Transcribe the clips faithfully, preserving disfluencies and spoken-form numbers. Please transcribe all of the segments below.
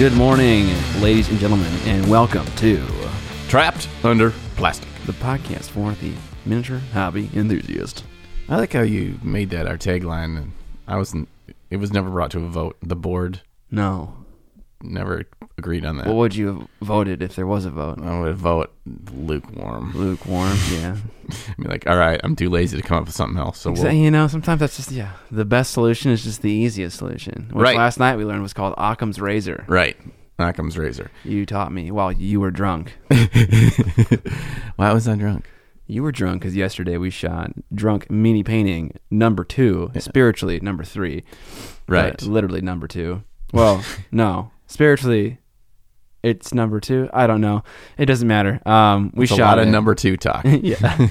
Good morning, ladies and gentlemen, and welcome to Trapped Under Plastic, the podcast for the miniature hobby enthusiast. I like how you made that our tagline. And I wasn't. It was never brought to a vote. The board, no, never agreed on that. What would you have voted if there was a vote? I would vote lukewarm. Lukewarm, yeah. I'd be like, all right, I'm too lazy to come up with something else. So exactly, we'll... you know, sometimes that's just yeah. The best solution is just the easiest solution. Which right. Last night we learned was called Occam's Razor. Right. Occam's Razor. You taught me while you were drunk. Why was I drunk? You were drunk because yesterday we shot Drunk Mini Painting number two, yeah. Spiritually number three. Right. Literally number two. Well, no. Spiritually, it's number two. I don't know. It doesn't matter. Um, we it's shot a lot it. of number two talk. Yeah.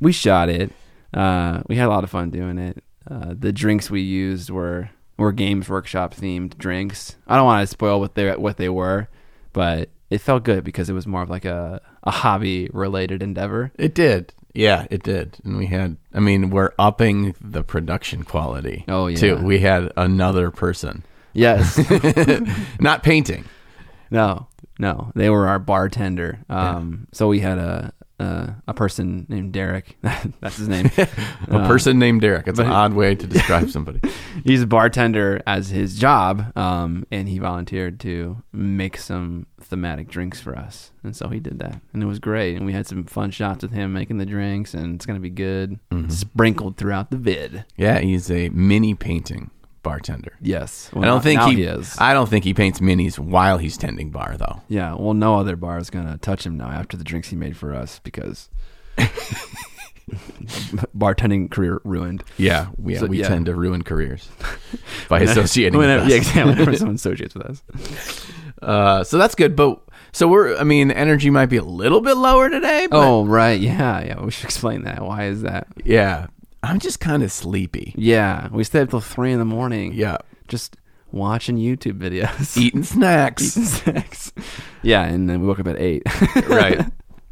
We shot it. Uh, we had a lot of fun doing it. Uh, the drinks we used were... Or Games Workshop themed drinks. I don't want to spoil what they what they were, but it felt good because it was more of like a, a hobby related endeavor. It did, yeah, it did. And we had, I mean, we're upping the production quality. Oh yeah, too. We had another person. Yes, not painting. No, no, they were our bartender. Um, yeah. So we had a. Uh, a person named Derek. That's his name. a um, person named Derek. It's an odd way to describe somebody. He's a bartender as his job, um, and he volunteered to make some thematic drinks for us. And so he did that, and it was great. And we had some fun shots with him making the drinks, and it's going to be good, mm-hmm. sprinkled throughout the vid. Yeah, he's a mini painting bartender. Yes. Well, I don't think he, he is. I don't think he paints minis while he's tending bar though. Yeah. Well, no other bar is going to touch him now after the drinks he made for us because bartending career ruined. Yeah. We, so, we yeah. tend to ruin careers by associating whenever, with us. Yeah, exactly, whenever someone associates with us. Uh, so that's good. But so we're, I mean, the energy might be a little bit lower today. But, oh, right. Yeah. Yeah. We should explain that. Why is that? Yeah. I'm just kind of sleepy. Yeah, we stayed up till three in the morning. Yeah, just watching YouTube videos, eating snacks, eating snacks. Yeah, and then we woke up at eight. Right.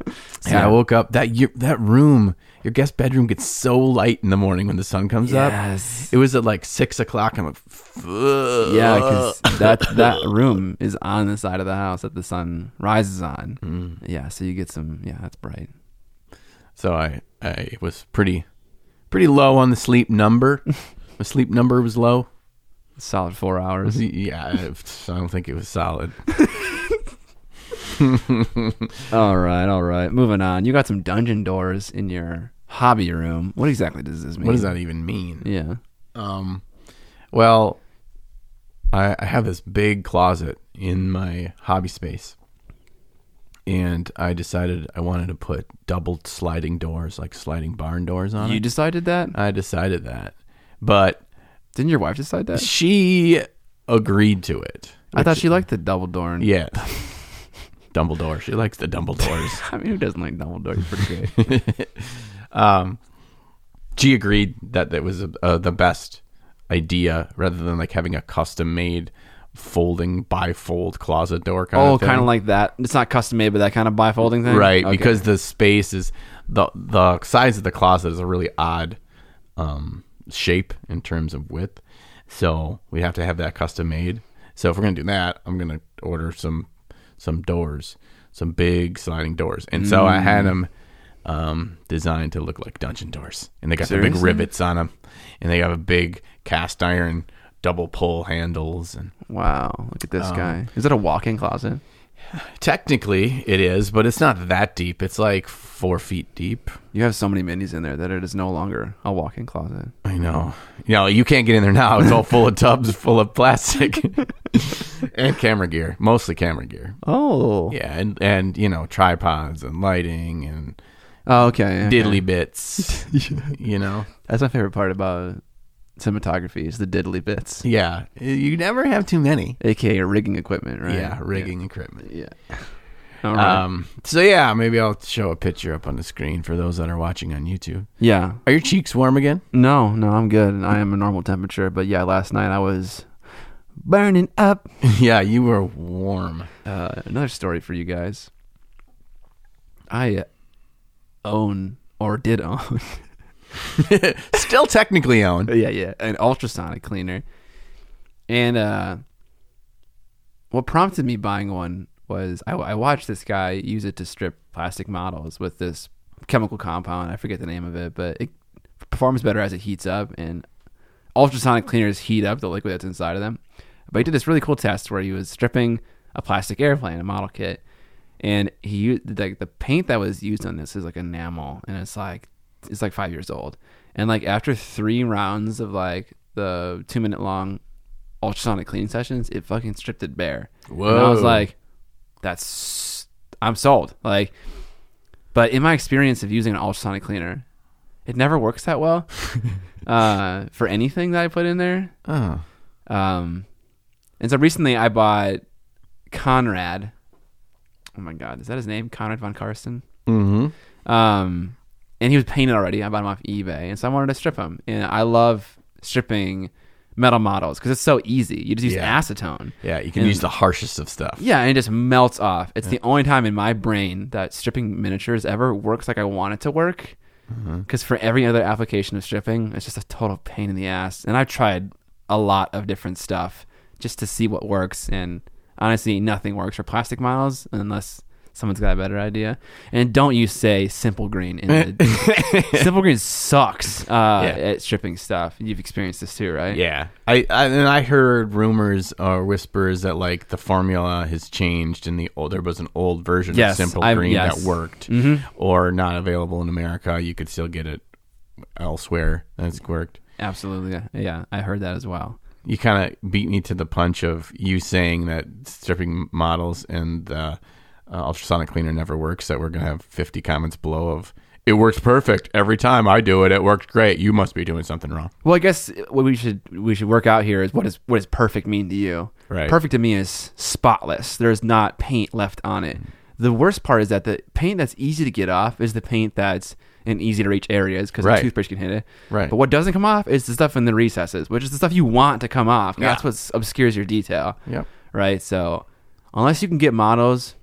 So yeah, I woke up that you, that room, your guest bedroom gets so light in the morning when the sun comes yes. up. Yes, it was at like six o'clock. I'm like, Fuh. Yeah, because that that room is on the side of the house that the sun rises on. Mm. Yeah, so you get some. Yeah, that's bright. So I I was pretty. Pretty low on the sleep number. My sleep number was low. Solid four hours. Yeah, I don't think it was solid. all right, all right. Moving on. You got some dungeon doors in your hobby room. What exactly does this mean? What does that even mean? Yeah. Um. Well, I, I have this big closet in my hobby space. And I decided I wanted to put double sliding doors, like sliding barn doors on you it. You decided that? I decided that. But... Didn't your wife decide that? She agreed to it. I thought she liked the double door. Yeah. Dumbledore. She likes the Dumbledores. I mean, who doesn't like Dumbledore? He's pretty great. um, she agreed that that was uh, the best idea rather than like having a custom-made... folding bifold closet door kind oh, of thing. Oh, kind of like that. It's not custom made, but that kind of bifolding thing, right? Okay. Because the space is the the size of the closet is a really odd um, shape in terms of width, so we have to have that custom made. So if we're gonna do that, I'm gonna order some some doors, some big sliding doors, and mm. so I had them um, designed to look like dungeon doors, and they got Seriously? the big rivets on them, and they have a big cast iron. Double pull handles and wow! Look at this um, guy. Is that a walk-in closet? Technically, it is, but it's not that deep. It's like four feet deep. You have so many minis in there that it is no longer a walk-in closet. I know. You know, you can't get in there now. It's all full of tubs, full of plastic, and camera gear, mostly camera gear. Oh, yeah, and and you know, tripods and lighting and oh, okay, okay. diddly bits. You know, that's my favorite part about it. Cinematography is the diddly bits. Yeah, you never have too many. A K A rigging equipment, right? Yeah, rigging yeah. equipment. Yeah. All right. Um. So yeah, maybe I'll show a picture up on the screen for those that are watching on YouTube. Yeah. Are your cheeks warm again? No, no, I'm good. I am a normal temperature, but yeah, last night I was burning up. Yeah, you were warm. Uh, another story for you guys. I own or did own. Still technically owned. Yeah, yeah. An ultrasonic cleaner. And uh what prompted me buying one was I, I watched this guy use it to strip plastic models with this chemical compound. I forget the name of it, but it performs better as it heats up, and ultrasonic cleaners heat up the liquid that's inside of them. But he did this really cool test where he was stripping a plastic airplane, a model kit, and he used, like, the paint that was used on this is like enamel, and it's like it's like five years old. And like after three rounds of like the two minute long ultrasonic cleaning sessions, it fucking stripped it bare. Whoa! And I was like, that's I'm sold. Like, but in my experience of using an ultrasonic cleaner, it never works that well uh, for anything that I put in there. Oh. Um, and so recently I bought Conrad. Oh my God, is that his name? Conrad von Karsten. Mm-hmm. Um, and he was painted already. I bought him off eBay, and so I wanted to strip him. And I love stripping metal models because it's so easy. You just use yeah. acetone. Yeah, you can and, use the harshest of stuff. Yeah, and it just melts off. It's yeah. the only time in my brain that stripping miniatures ever works like I want it to work. Because mm-hmm. for every other application of stripping, it's just a total pain in the ass. And I've tried a lot of different stuff just to see what works. And honestly, nothing works for plastic models unless someone's got a better idea. And don't you say Simple Green. In the, Simple Green sucks uh, yeah. at stripping stuff. You've experienced this too, right? Yeah. I, I and I heard rumors or uh, whispers that like the formula has changed, and the old, there was an old version yes, of Simple I've, Green yes. that worked, mm-hmm. or not available in America. You could still get it elsewhere. That's worked. Absolutely. Yeah, I heard that as well. You kind of beat me to the punch of you saying that stripping models and uh, Uh, ultrasonic cleaner never works, that we're gonna have fifty comments below of it works perfect every time I do it, it worked great, you must be doing something wrong. Well, I guess what we should we should work out here is what is what does perfect mean to you? Right. Perfect to me is spotless. There's not paint left on it. Mm. The worst part is that the paint that's easy to get off is the paint that's in easy to reach areas because right. the toothbrush can hit it. Right. But what doesn't come off is the stuff in the recesses, which is the stuff you want to come off. Yeah. That's what obscures your detail. Yep. Right. So unless you can get models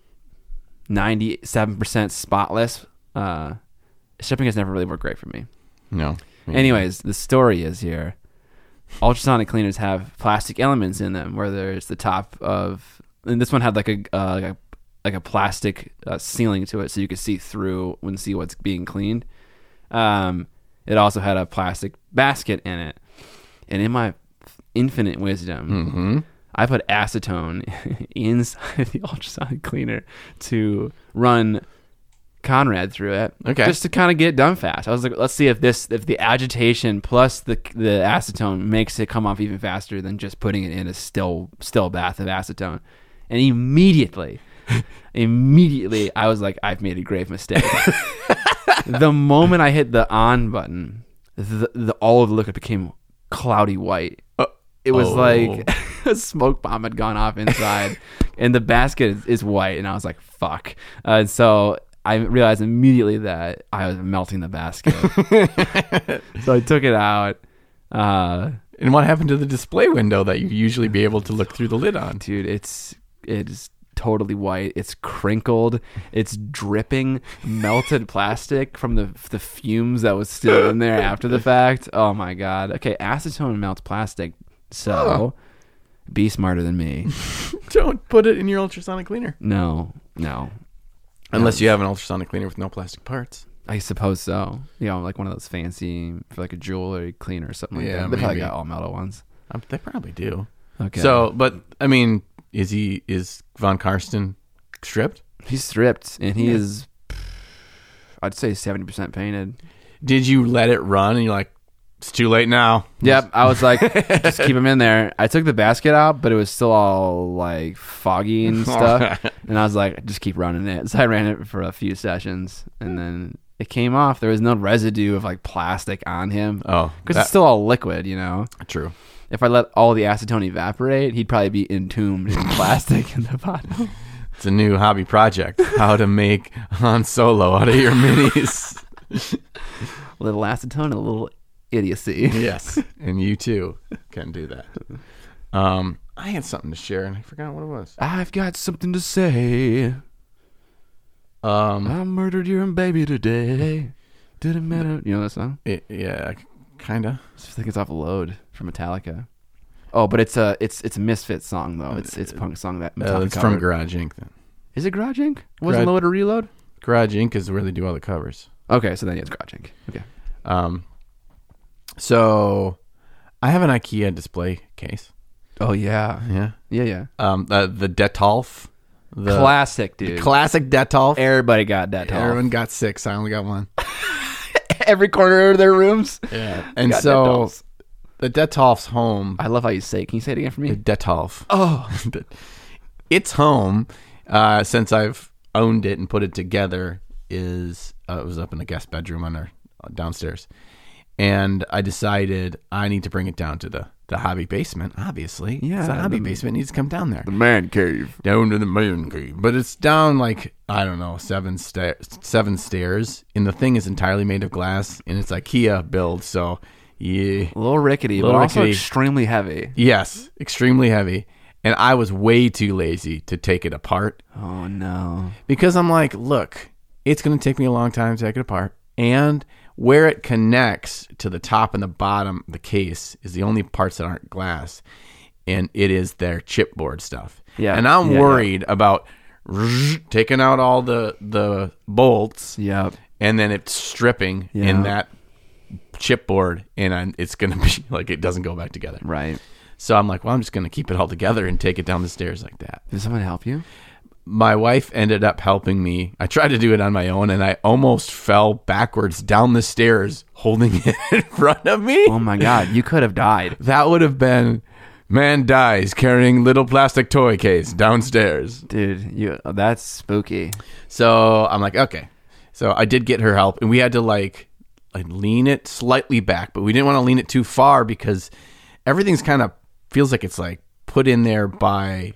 ninety-seven percent spotless, uh shipping has never really worked great for me. No. Maybe. Anyways, the story is here. Ultrasonic cleaners have plastic elements in them, where there's the top of, and this one had like a uh, like a like a plastic uh, ceiling to it, so you could see through and see what's being cleaned. Um, it also had a plastic basket in it, and in my infinite wisdom. Mm-hmm. I put acetone inside the ultrasonic cleaner to run Conrad through it, okay. just to kind of get it done fast. I was like, let's see if this, if the agitation plus the the acetone makes it come off even faster than just putting it in a still still bath of acetone. And immediately, immediately, I was like, I've made a grave mistake. The moment I hit the on button, the, the all of the liquid became cloudy white. Uh, it was oh. like. A smoke bomb had gone off inside, and the basket is, is white, and I was like, fuck. Uh, and so I realized immediately that I was melting the basket. So I took it out. Uh, and what happened to the display window that you usually be able to look through the lid on? Dude, it's it's totally white. It's crinkled. It's dripping melted plastic from the the fumes that was still in there after the fact. Oh, my God. Okay, acetone melts plastic, so... Oh. Be smarter than me. Don't put it in your ultrasonic cleaner. No, no. Unless you have an ultrasonic cleaner with no plastic parts. I suppose so. You know, like one of those fancy, for like a jewelry cleaner or something yeah, like that. They maybe. Probably got all metal ones. Um, they probably do. Okay. So, but I mean, is he, is von Karsten stripped? He's stripped, and he yeah. is, I'd say seventy percent painted. Did you let it run and you're like, it's too late now? Yep. I was like, just keep him in there. I took the basket out, but it was still all like foggy and stuff. And I was like, just keep running it. So I ran it for a few sessions, and then it came off. There was no residue of like plastic on him. Oh, because it's still all liquid, you know? True. If I let all the acetone evaporate, he'd probably be entombed in plastic in the bottom. It's a new hobby project. How to make Han Solo out of your minis. A little acetone, a little idiocy. Yes. And you too can do that. um I had something to share and I forgot what it was. I've got something to say. um I murdered your baby today, didn't matter. You know that song? It, yeah, kind of. I think it's off Load from Metallica. Oh, but it's a it's it's a Misfits song though. It's it's a punk song that Metallica. Uh, it's covered. From Garage Inc. Then is it Garage Inc? Wasn't Load or Reload? Garage Inc is where they do all the covers. Okay, so then it's Garage Inc. Okay. Um, so I have an IKEA display case. Oh yeah, yeah, yeah, yeah. Um, the the Detolf, the classic dude, the classic Detolf. Everybody got Detolf. Everyone got six. I only got one. Every corner of their rooms. Yeah, and got so. Detolfs. The Detolf's home. I love how you say it. Can you say it again for me? The Detolf. Oh. Its home, uh, since I've owned it and put it together, is uh, it was up in the guest bedroom on our downstairs. And I decided I need to bring it down to the, the hobby basement, obviously. Yeah. It's a hobby the, basement. It needs to come down there. The man cave. Down to the man cave. But it's down like, I don't know, seven, sta- seven stairs. And the thing is entirely made of glass. And it's IKEA build, so... Yeah. A little rickety, little but also rickety. Extremely heavy. Yes, extremely heavy. And I was way too lazy to take it apart. Oh, no. Because I'm like, look, it's going to take me a long time to take it apart. And where it connects to the top and the bottom of the case is the only parts that aren't glass. And it is their chipboard stuff. Yeah. And I'm yeah, worried yeah. about taking out all the, the bolts. Yeah. And then it's stripping yeah. in that chipboard, and I'm, it's gonna be like it doesn't go back together, right? So I'm like, well, I'm just gonna keep it all together and take it down the stairs like that. Did someone help you? My wife ended up helping me. I tried to do it on my own, and I almost fell backwards down the stairs holding it in front of me. Oh my god, you could have died. That would have been man dies carrying little plastic toy case downstairs, dude. You that's spooky. So I'm like, okay, so I did get her help, and we had to like I'd lean it slightly back, but we didn't want to lean it too far because everything's kind of feels like it's like put in there by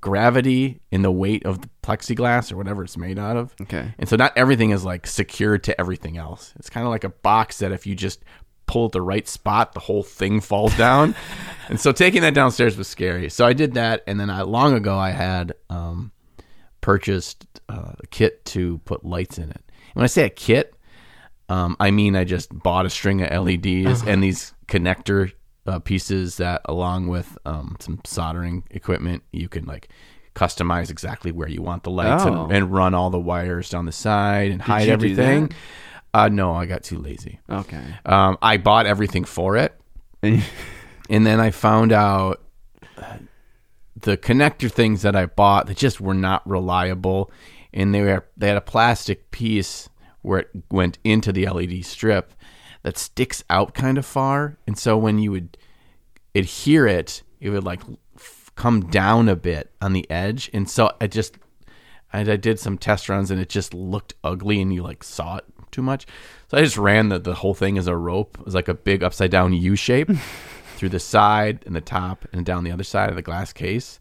gravity and the weight of the plexiglass or whatever it's made out of. Okay. And so not everything is like secured to everything else. It's kind of like a box that if you just pull at the right spot, the whole thing falls down. And so taking that downstairs was scary. So I did that. And then I, long ago I had um, purchased uh, a kit to put lights in it. And when I say a kit, Um, I mean, I just bought a string of L E Ds and these connector uh, pieces that, along with um, some soldering equipment, you can like customize exactly where you want the lights oh. and, and run all the wires down the side and Did hide you everything. Do that? Uh, no, I got too lazy. Okay. Um, I bought everything for it, and then I found out the connector things that I bought that just were not reliable, and they were they had a plastic piece where it went into the L E D strip that sticks out kind of far. And so when you would adhere it, it would like f- come down a bit on the edge. And so I just, I, I did some test runs and it just looked ugly and you like saw it too much. So I just ran the, the whole thing as a rope. It was like a big upside down U shape through the side and the top and down the other side of the glass case.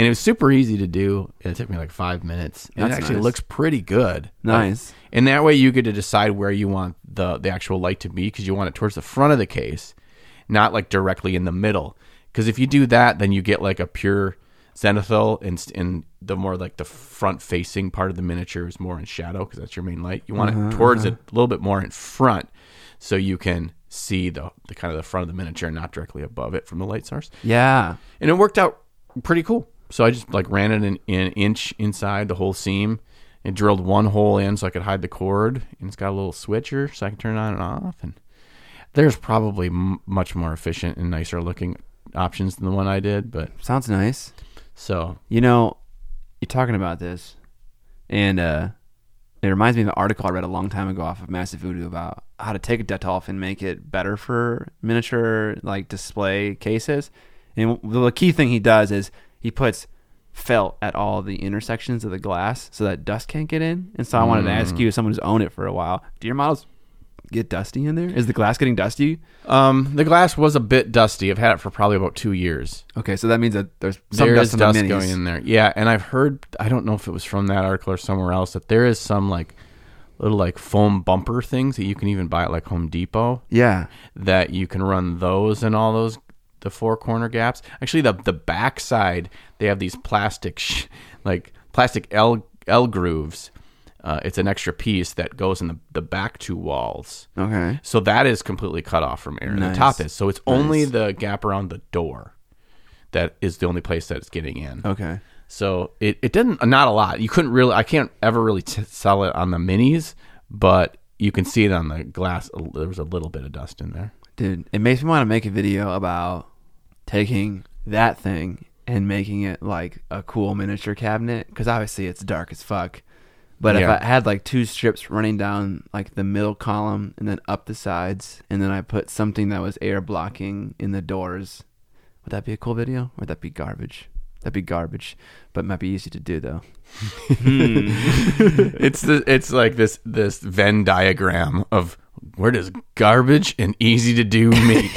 And it was super easy to do. It took me like five minutes. And it actually nice. looks pretty good. Nice. Um, and that way you get to decide where you want the, the actual light to be because you want it towards the front of the case, not like directly in the middle. Because if you do that, then you get like a pure zenithal, and, and the more like the front-facing part of the miniature is more in shadow because that's your main light. You want uh-huh, it towards uh-huh. it a little bit more in front so you can see the, the kind of the front of the miniature, not directly above it from the light source. Yeah. And it worked out pretty cool. So I just like ran it an, an inch inside the whole seam and drilled one hole in so I could hide the cord. And it's got a little switcher so I can turn it on and off. And there's probably m- much more efficient and nicer looking options than the one I did. But sounds nice. So, you know, you're talking about this and uh, it reminds me of an article I read a long time ago off of Massive Voodoo about how to take a Detolf and make it better for miniature like display cases. And the key thing he does is he puts felt at all the intersections of the glass so that dust can't get in. And so I wanted mm. to ask you, as someone who's owned it for a while, do your models get dusty in there? Is the glass getting dusty? Um, the glass was a bit dusty. I've had it for probably about two years. Okay, so that means that there's some there dust, in the dust minis. going in there. Yeah, and I've heard, I don't know if it was from that article or somewhere else, that there is some like little like foam bumper things that you can even buy at like Home Depot. Yeah. That you can run those and all those the four corner gaps. Actually, the the back side, they have these plastic, sh- like plastic L L grooves. Uh, it's an extra piece that goes in the, the back two walls. Okay. So that is completely cut off from air. Nice. And the top is. So it's nice. Only the gap around the door. that is the only place that it's getting in. Okay. So it, it didn't, not a lot. You couldn't really, I can't ever really t- sell it on the minis, but you can see it on the glass. There was a little bit of dust in there. Dude, it makes me want to make a video about taking that thing and making it like a cool miniature cabinet, because obviously it's dark as fuck. But yeah. if I had like two strips running down like the middle column and then up the sides, and then I put something that was air blocking in the doors, would that be a cool video? Or would that be garbage? That'd be garbage, but it might be easy to do though. hmm. It's the, it's like this this Venn diagram of where does garbage and easy to do meet.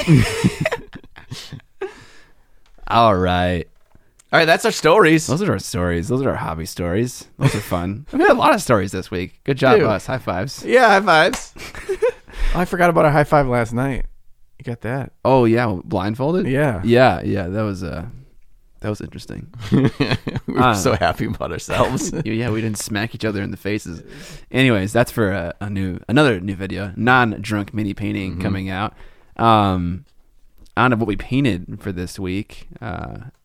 All right. All right, that's our stories. Those are our stories. Those are our hobby stories. Those are fun. We had a lot of stories this week. Good job, Dude. Us. High fives. Yeah, high fives. Oh, I forgot about our high five last night. You got that? Oh, yeah. Blindfolded? Yeah. Yeah, yeah. That was uh, that was interesting. we were uh, so happy about ourselves. Yeah, we didn't smack each other in the faces. Anyways, that's for a, a new another new video. Non-drunk mini painting mm-hmm. coming out. Um... I don't know what we painted for this week. Uh,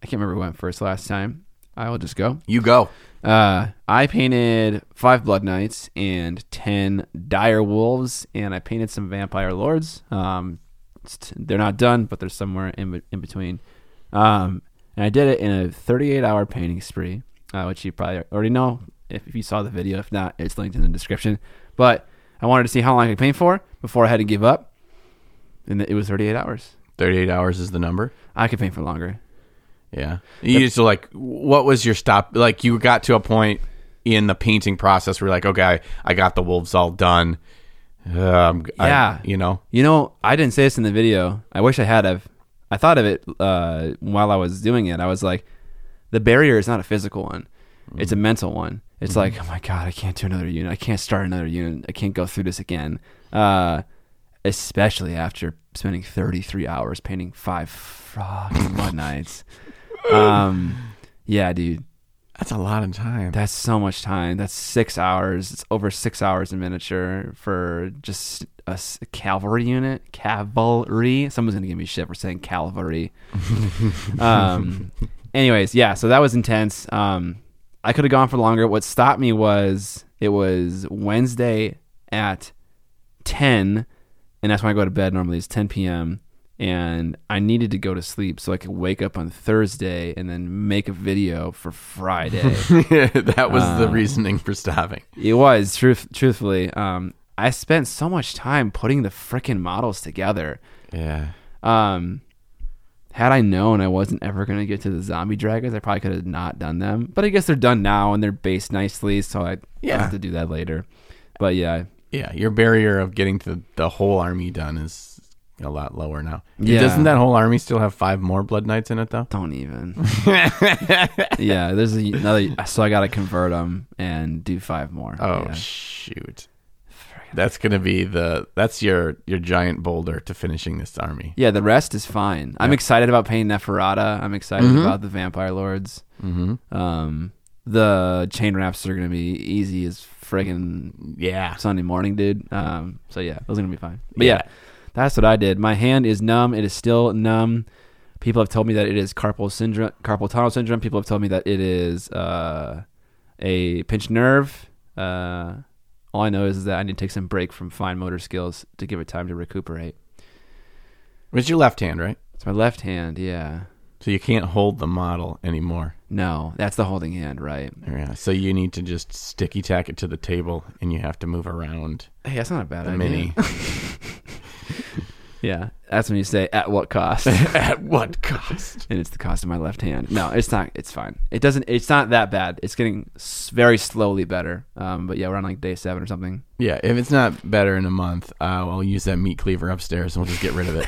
I can't remember who went first last time. I will just go. You go. Uh, I painted five Blood Knights and ten Dire Wolves, and I painted some Vampire Lords. Um, they're not done, but they're somewhere in, in between. Um, and I did it in a thirty-eight hour painting spree, uh, which you probably already know if, if you saw the video. If not, it's linked in the description. But I wanted to see how long I could paint for before I had to give up, and it was thirty-eight hours. thirty-eight hours is the number? I could paint for longer. Yeah. You used to like, what was your stop? Like you got to a point in the painting process where you're like, okay, I got the wolves all done. Um, yeah. I, you know? You know, I didn't say this in the video. I wish I had. I've, I thought of it uh, while I was doing it. I was like, the barrier is not a physical one. Mm. It's a mental one. It's mm-hmm. like, oh my God, I can't do another unit. I can't start another unit. I can't go through this again. Uh, especially after spending thirty-three hours painting five fucking Blood Knights. Um, yeah, dude. That's a lot of time. That's so much time. That's six hours. It's over six hours in miniature for just a, a cavalry unit. Cavalry. Someone's going to give me shit for saying cavalry. um, anyways, yeah, so that was intense. Um, I could have gone for longer. What stopped me was it was Wednesday at ten, and that's when I go to bed. Normally it's ten p.m. and I needed to go to sleep so I could wake up on Thursday and then make a video for Friday. That was um, the reasoning for stopping. It was, truth, truthfully. Um, I spent so much time putting the freaking models together. Yeah. Um, had I known I wasn't ever going to get to the zombie dragons, I probably could have not done them. But I guess they're done now and they're based nicely, so I yeah. have to do that later. But yeah. Yeah, your barrier of getting to the whole army done is a lot lower now. Yeah. Doesn't that whole army still have five more Blood Knights in it, though? Don't even. Yeah, there's another... So I got to convert them and do five more. Oh, yeah. Shoot. That's going to be the... That's your, your giant boulder to finishing this army. Yeah, the rest is fine. Yeah. I'm excited about painting Neferata. I'm excited mm-hmm. about the Vampire Lords. Mm-hmm. Um, the Chain Wraps are going to be easy as friggin' yeah Sunday morning, dude. Um so yeah, those are gonna be fine. But yeah. yeah that's what I did. My hand is numb. It is still numb. People have told me that it is carpal syndrome, carpal tunnel syndrome. People have told me that it is uh a pinched nerve. Uh all I know is, is that I need to take some break from fine motor skills to give it time to recuperate. It's your left hand, right? It's my left hand. Yeah. So you can't hold the model anymore. No, that's the holding hand, right? Yeah. So you need to just sticky tack it to the table, and you have to move around. Hey, that's not a bad the idea. Mini. Yeah, that's when you say, "At what cost?" At what cost? And it's the cost of my left hand. No, it's not. It's fine. It doesn't. It's not that bad. It's getting very slowly better. Um, but yeah, we're on like day seven or something. Yeah, if it's not better in a month, uh, I'll use that meat cleaver upstairs, and we'll just get rid of it.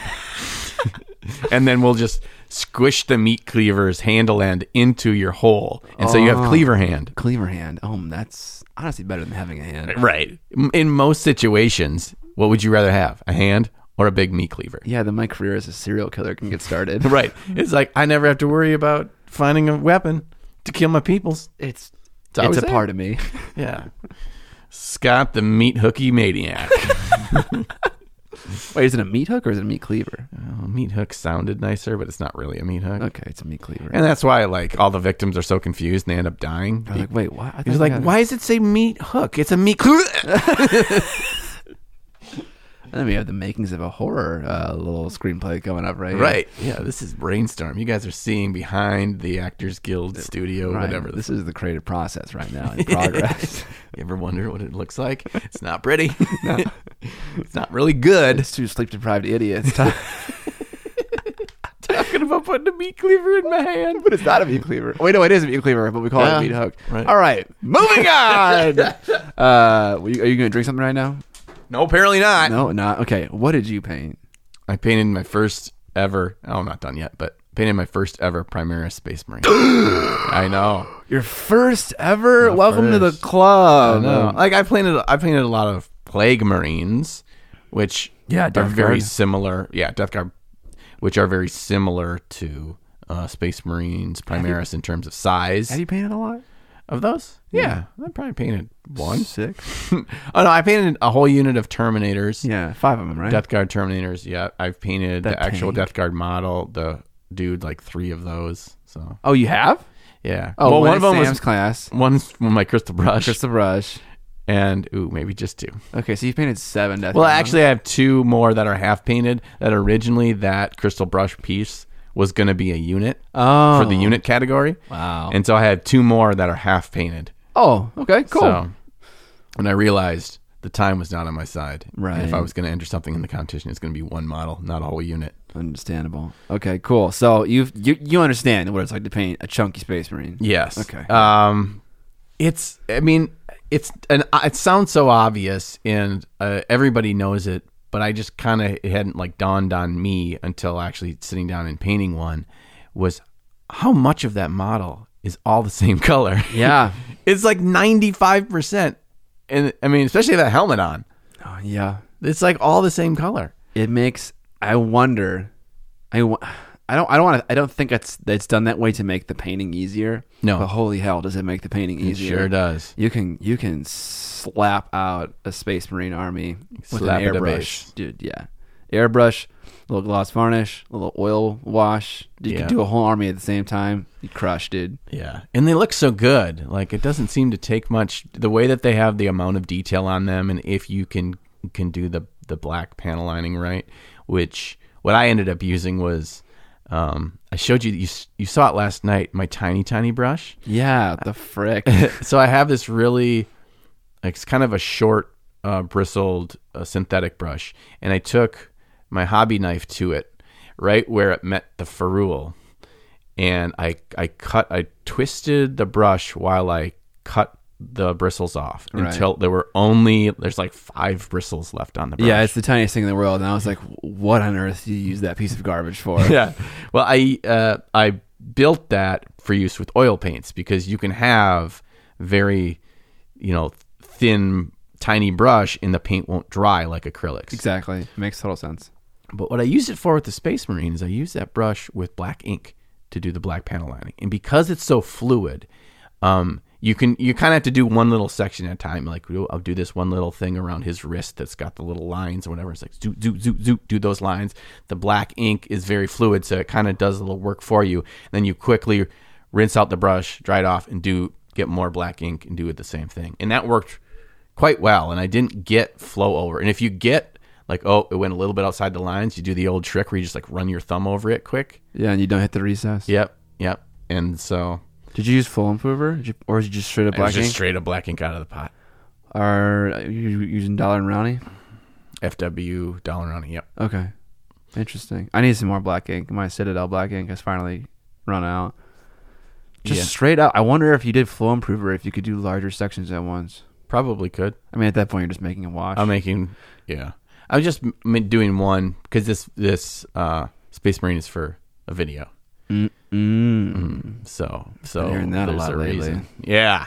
And then we'll just squish the meat cleaver's handle end into your hole. And oh, so you have cleaver hand. Cleaver hand. Oh, that's honestly better than having a hand. Right. In most situations, what would you rather have? A hand or a big meat cleaver? Yeah, then my career as a serial killer can get started. Right. It's like, I never have to worry about finding a weapon to kill my peoples. It's it's, it's a there. Part of me. Yeah. Scott the meat hooky maniac. Wait, is it a meat hook or is it a meat cleaver? Oh, meat hook sounded nicer, but it's not really a meat hook. Okay, it's a meat cleaver. And that's why, like, all the victims are so confused and they end up dying. They're like, wait, what? He's like, why does it say meat hook? It's a meat cleaver. And then we have the makings of a horror uh, little screenplay coming up, right? Right. Here. Yeah, this is brainstorm. You guys are seeing behind the Actors Guild studio, right. whatever. This is the creative process right now in progress. You ever wonder what it looks like? It's not pretty. No. It's not really good. It's two sleep-deprived idiots. T- Talking about putting a meat cleaver in my hand. But it's not a meat cleaver. Wait, no, it is a meat cleaver, but we call yeah. it a meat hook. Right. All right, moving on. uh, are you, you going to drink something right now? No, apparently not. No, not. Okay, what did you paint? I painted my first ever... Oh, I'm not done yet, but painted my first ever Primaris Space Marine. I know. Your first ever? My Welcome first. to the club. I know. Like, I painted, I painted a lot of Plague Marines, which yeah, are Death very Guard. similar. Yeah, Death Guard, which are very similar to uh, Space Marines, Primaris, you, in terms of size. Have you painted a lot? Of those? Yeah. yeah. I probably painted one. Six. oh, no. I painted a whole unit of Terminators. Yeah. Five of them, right? Death Guard Terminators. Yeah. I've painted that the tank. actual Death Guard model, the dude, like three of those. So. Oh, you have? Yeah. Oh, well, one of them Sam's was class. One's my Crystal Brush. Crystal Brush. And, ooh, maybe just two. Okay. So you've painted seven Death Guard. Well, actually, I have two more that are half painted that originally that Crystal Brush piece was going to be a unit oh. for the unit category. Wow. And so I had two more that are half painted. Oh, okay, cool. So, and I realized the time was not on my side. Right. And if I was going to enter something in the competition, it's going to be one model, not a whole unit. Understandable. Okay, cool. So you've, you you understand what it's like to paint a chunky Space Marine. Yes. Okay. Um, it's, I mean, it's an, it sounds so obvious and uh, everybody knows it, but I just kind of, it hadn't like dawned on me until actually sitting down and painting one, was how much of that model is all the same color. Yeah. It's like ninety-five percent. And I mean, especially that helmet on. Oh, yeah. It's like all the same color. It makes, I wonder, I, I don't, I don't want to, I don't think it's, it's done that way to make the painting easier. No. But holy hell, does it make the painting easier? It sure does. You can, you can slap out a Space Marine army with slap an airbrush. Dude, yeah. Airbrush, a little gloss varnish, a little oil wash. You yeah. can do a whole army at the same time. You crush, dude. Yeah. And they look so good. Like, it doesn't seem to take much. The way that they have the amount of detail on them, and if you can can do the, the black panel lining right, which what I ended up using was... Um, I showed you, you, you saw it last night, my tiny, tiny brush. Yeah, the frick. So I have this really, it's kind of a short, uh, bristled uh, synthetic brush. And I took my hobby knife to it, right where it met the ferrule. And I, I cut, I twisted the brush while I cut the bristles off right. until there were only, there's like five bristles left on the brush. Yeah, it's the tiniest thing in the world. And I was like, what on earth do you use that piece of garbage for? Yeah. Well, I uh, I built that for use with oil paints because you can have very, you know, thin, tiny brush and the paint won't dry like acrylics. Exactly. It makes total sense. But what I used it for with the Space Marine is I used that brush with black ink to do the black panel lining. And because it's so fluid, um, You can you kind of have to do one little section at a time. Like, I'll do this one little thing around his wrist that's got the little lines or whatever. It's like, zoop, zoop, zoop, zoop, do those lines. The black ink is very fluid, so it kind of does a little work for you. And then you quickly rinse out the brush, dry it off, and do get more black ink and do it the same thing. And that worked quite well, and I didn't get flow over. And if you get... Like, oh, it went a little bit outside the lines, you do the old trick where you just, like, run your thumb over it quick. Yeah, and you don't hit the recess. Yep, yep. And so... Did you use full improver, did you, or is you just straight up black ink? Just straight up black ink out of the pot. Are you using Dollar and Rowney? F W Dollar and Rowney. Yep. Okay. Interesting. I need some more black ink. My Citadel black ink has finally run out. Just yeah. straight up. I wonder if you did flow improver, if you could do larger sections at once. Probably could. I mean, at that point, you're just making a wash. I'm making. Yeah. I was just doing one because this this uh, Space Marine is for a video. Mm. Mm. Mm. So, so hearing that a lot lately. Reason. Yeah,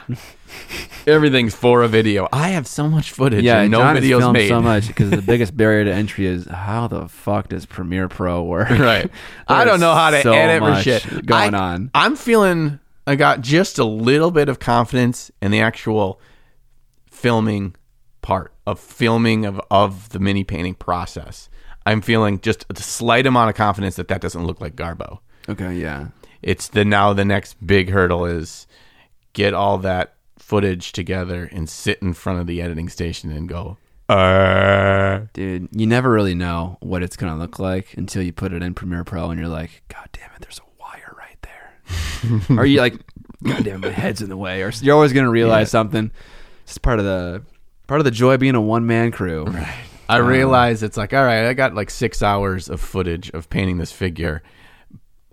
everything's for a video. I have so much footage. Yeah, and no John videos filmed made so much because the biggest barrier to entry is how the fuck does Premiere Pro work? Right, I don't know how to so edit much or shit going I, on. I'm feeling I got just a little bit of confidence in the actual filming part. of filming of, of the mini painting process. I'm feeling just a slight amount of confidence that that doesn't look like Garbo. Okay, yeah. It's the now the next big hurdle is get all that footage together and sit in front of the editing station and go, Arr. Dude, you never really know what it's going to look like until you put it in Premiere Pro and you're like, God damn it, there's a wire right there. Or you like, God damn it, my head's in the way. Or you're always going to realize yeah. something. It's part of the part of the joy of being a one-man crew. Right. I realize it's like, all right, I got like six hours of footage of painting this figure.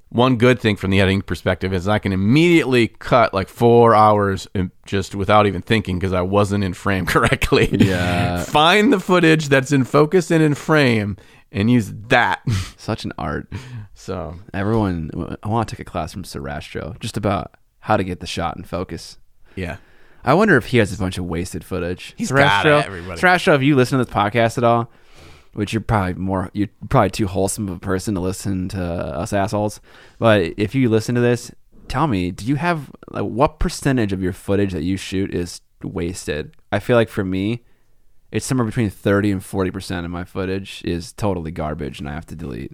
One good thing from the editing perspective is I can immediately cut like four hours just without even thinking because I wasn't in frame correctly. Yeah. Find the footage that's in focus and in frame and use that. Such an art. So everyone, I want to take a class from Sirastro just about how to get the shot in focus. Yeah. I wonder if he has a bunch of wasted footage. He's got it, everybody. Sirastro, if you listen to this podcast at all, which you're probably more, you're probably too wholesome of a person to listen to us assholes. But if you listen to this, tell me, do you have, like, what percentage of your footage that you shoot is wasted? I feel like for me, it's somewhere between thirty and forty percent of my footage is totally garbage and I have to delete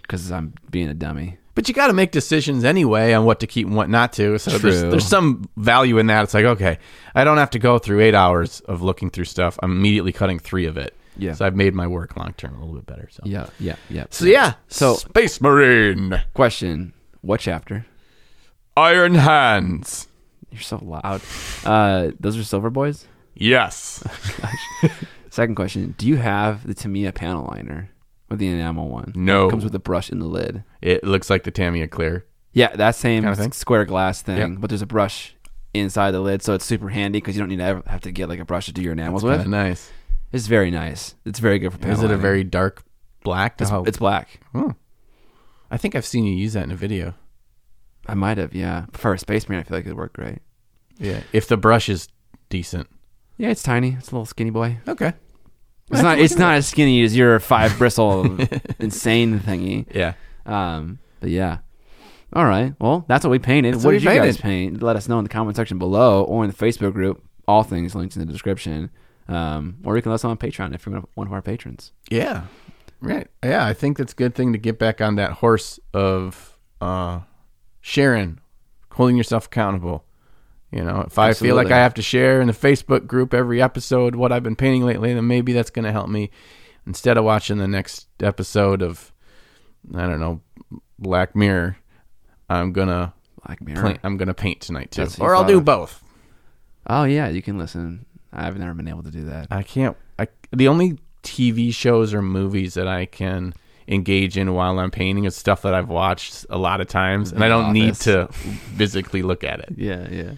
because hmm. I'm being a dummy. But you got to make decisions anyway on what to keep and what not to. So there's, there's some value in that. It's like, okay, I don't have to go through eight hours of looking through stuff. I'm immediately cutting three of it. Yeah. So I've made my work long-term a little bit better. So Yeah, yeah, yeah. So yeah, so Space Marine. Question, what chapter? Iron Hands. You're so loud. Uh, those are Silver Boys? Yes. Oh, second question, do you have the Tamiya panel liner? With the enamel one. No. It comes with a brush in the lid. It looks like the Tamiya clear. Yeah, that same kind of square glass thing, yep. But there's a brush inside the lid, so it's super handy because you don't need to ever have to get like a brush to do your enamels That's with. That's nice. It's very nice. It's very good for panel Is it lining. A very dark black? It's, it's black. Hmm. I think I've seen you use that in a video. I might have, yeah. For a Space Marine, I feel like it would work great. Yeah, if the brush is decent. Yeah, it's tiny. It's a little skinny boy. Okay. It's not. It's not as skinny as your five bristle insane thingy. Yeah. Um. But yeah. All right. Well, that's what we painted. That's what did you painted. guys paint? Let us know in the comment section below or in the Facebook group. All things linked in the description. Um. Or you can let us know on Patreon if you're one of our patrons. Yeah. Right. Yeah. I think that's a good thing to get back on that horse of uh, sharing, holding yourself accountable. You know, if I Absolutely. feel like I have to share in the Facebook group every episode what I've been painting lately, then maybe that's going to help me instead of watching the next episode of, I don't know, Black Mirror. I'm gonna Black Mirror. Play, I'm gonna paint tonight too, or I'll do both. Oh yeah, you can listen. I've never been able to do that. I can't. I the only T V shows or movies that I can engage in while I'm painting is stuff that I've watched a lot of times, and the I don't Office. Need to physically look at it. Yeah, yeah.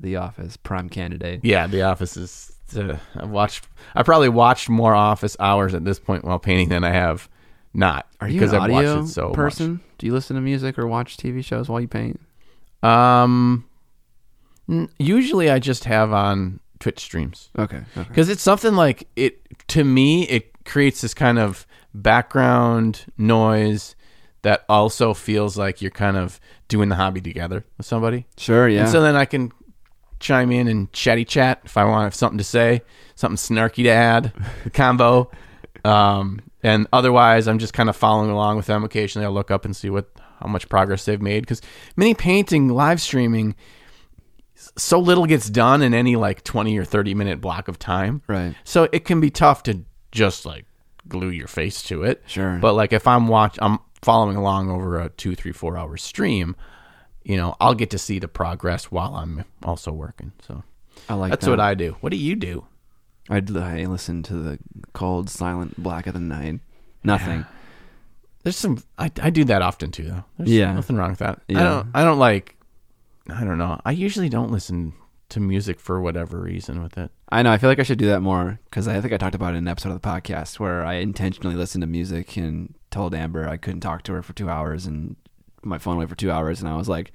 The Office, prime candidate. Yeah, The Office is. Uh, I've watched. I probably watched more Office hours at this point while painting than I have not. Are you because an I've audio watched it so person? Much. Do you listen to music or watch T V shows while you paint? Um, usually I just have on Twitch streams. Okay. Because okay. it's something like it to me. It creates this kind of background noise that also feels like you're kind of doing the hobby together with somebody. Sure. Yeah. And so then I can chime in and chatty chat if I want, if something to say, something snarky to add, the combo. Um, and otherwise, I'm just kind of following along with them. Occasionally, I'll look up and see what how much progress they've made because mini painting, live streaming, so little gets done in any like twenty or thirty minute block of time. Right. So it can be tough to just like glue your face to it. Sure. But like if I'm watch, I'm following along over a two, three, four hour stream. You know, I'll get to see the progress while I'm also working. So I like that's that. What I do. What do you do? I'd, I listen to the cold, silent black of the night. Nothing. Yeah. There's some. I, I do that often too, though. There's yeah. nothing wrong with that. Yeah. I don't. I don't like. I don't know. I usually don't listen to music for whatever reason with it. I know. I feel like I should do that more because I think I talked about it in an episode of the podcast where I intentionally listened to music and told Amber I couldn't talk to her for two hours and. My phone away for two hours and I was like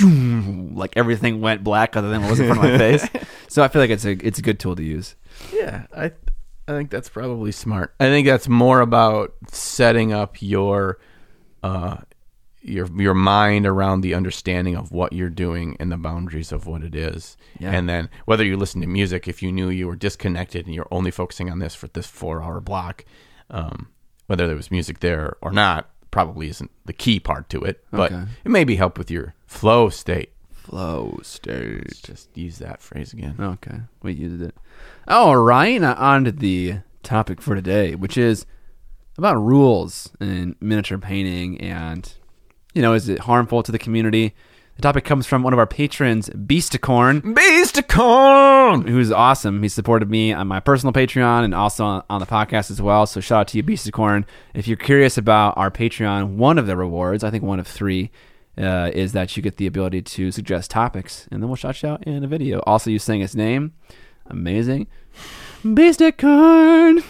like everything went black other than what was in front of my face. So I feel like it's a it's a good tool to use. Yeah, I I think that's probably smart. I think that's more about setting up your uh your your mind around the understanding of what you're doing and the boundaries of what it is. Yeah. And then whether you listen to music, if you knew you were disconnected and you're only focusing on this for this four hour block, um, whether there was music there or not, probably isn't the key part to it, but okay. It maybe help with your flow state. Flow state. Let's just use that phrase again. Okay. We used it. All right. On to the topic for today, which is about rules in miniature painting and, you know, is it harmful to the community? The topic comes from one of our patrons, Beasticorn. Beasticorn! Who's awesome. He supported me on my personal Patreon and also on the podcast as well. So shout out to you, Beasticorn. If you're curious about our Patreon, one of the rewards, I think one of three, uh, is that you get the ability to suggest topics. And then we'll shout you out in a video. Also, you sang his name. Amazing. Beasticorn!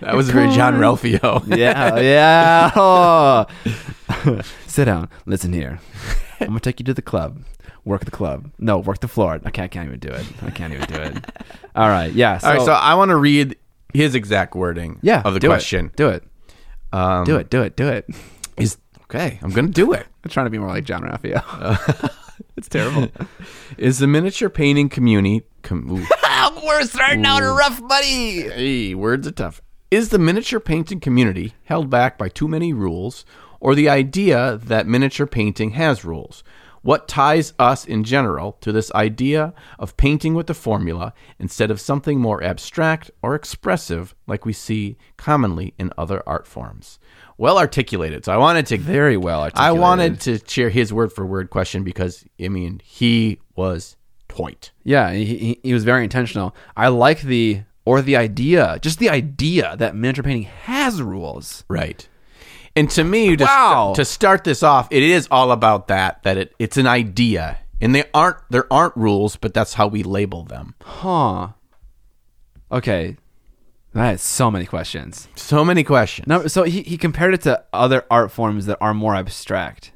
That was very John Ralphio. yeah, yeah. Oh. Sit down. Listen here. I'm going to take you to the club. Work the club. No, work the floor. Okay, I can't even do it. I can't even do it. All right, yeah. So, All right, so I want to read his exact wording yeah, of the do question. It, do it. Um, do it, do it, do it. Is, okay, I'm going to do it. I'm trying to be more like John Ralphio. Uh, it's terrible. Is the miniature painting community... Com- We're starting ooh. Out rough, buddy. Hey, words are tough. Is the miniature painting community held back by too many rules or the idea that miniature painting has rules? What ties us in general to this idea of painting with a formula instead of something more abstract or expressive like we see commonly in other art forms? Well articulated. So I wanted to very well articulated. I wanted to share his word for word question because, I mean, he was point. Yeah, he, he was very intentional. I like the... Or the idea, just the idea that miniature painting has rules. Right. And to me, to, wow. st- to start this off, it is all about that, that it, it's an idea. And they aren't, there aren't rules, but that's how we label them. Huh. Okay. That is so many questions. So many questions. No, so he, he compared it to other art forms that are more abstract.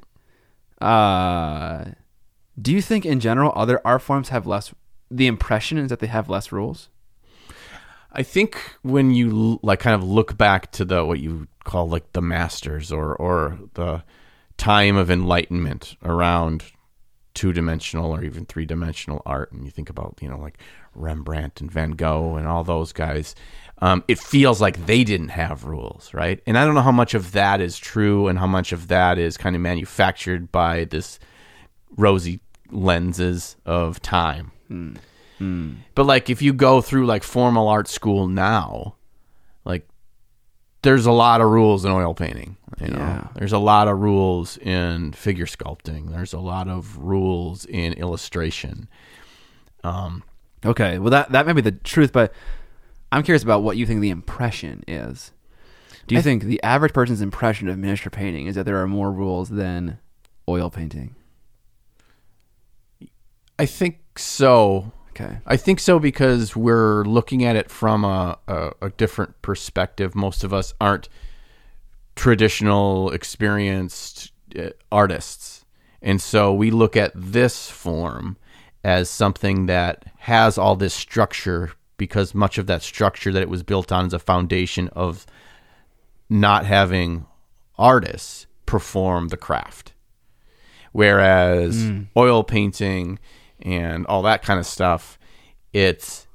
Uh, do you think in general other art forms have less, the impression is that they have less rules? I think when you like kind of look back to the what you call like the masters or or the time of enlightenment around two-dimensional or even three-dimensional art, and you think about, you know, like Rembrandt and Van Gogh and all those guys, um, it feels like they didn't have rules, right? And I don't know how much of that is true and how much of that is kind of manufactured by this rosy lenses of time. Mm. Mm. But like if you go through like formal art school now, like there's a lot of rules in oil painting, you know. Yeah. There's a lot of rules in figure sculpting. There's a lot of rules in illustration. Um, okay, well that that may be the truth, but I'm curious about what you think the impression is. Do you I, think the average person's impression of miniature painting is that there are more rules than oil painting? I think so. Okay. I think so because we're looking at it from a, a, a different perspective. Most of us aren't traditional, experienced uh, artists. And so we look at this form as something that has all this structure because much of that structure that it was built on is a foundation of not having artists perform the craft. Whereas mm. oil painting... and all that kind of stuff, it's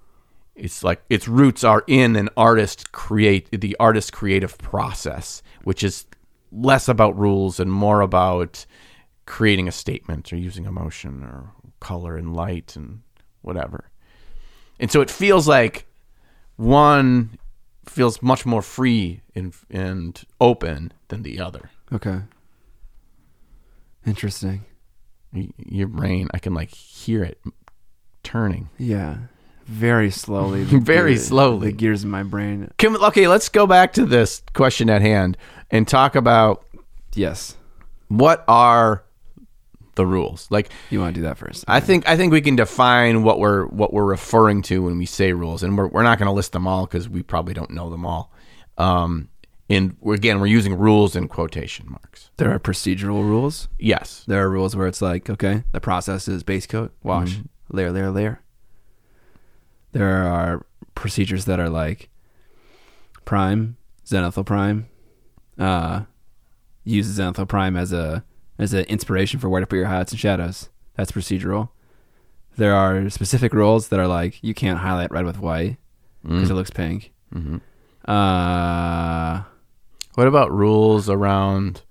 it's like its roots are in an artist create the artist creative process, which is less about rules and more about creating a statement or using emotion or color and light and whatever. And so it feels like one feels much more free and and open than the other. Okay. Interesting. Your brain, I can like hear it turning. Yeah, very slowly. very gear, slowly. The gears in my brain. Can we, okay, let's go back to this question at hand and talk about yes, what are the rules? Like you want to do that first? I right. think I think we can define what we're what we're referring to when we say rules, and we're we're not going to list them all because we probably don't know them all. Um, And again, we're using rules in quotation marks. There are procedural rules. Yes. There are rules where it's like, okay, the process is base coat, wash, mm-hmm. layer, layer, layer. There are procedures that are like prime, zenithal prime, uh, uses Xanthoprime as a as an inspiration for where to put your highlights and shadows. That's procedural. There are specific rules that are like, you can't highlight red with white because mm. it looks pink. Mm-hmm. Uh, what about rules around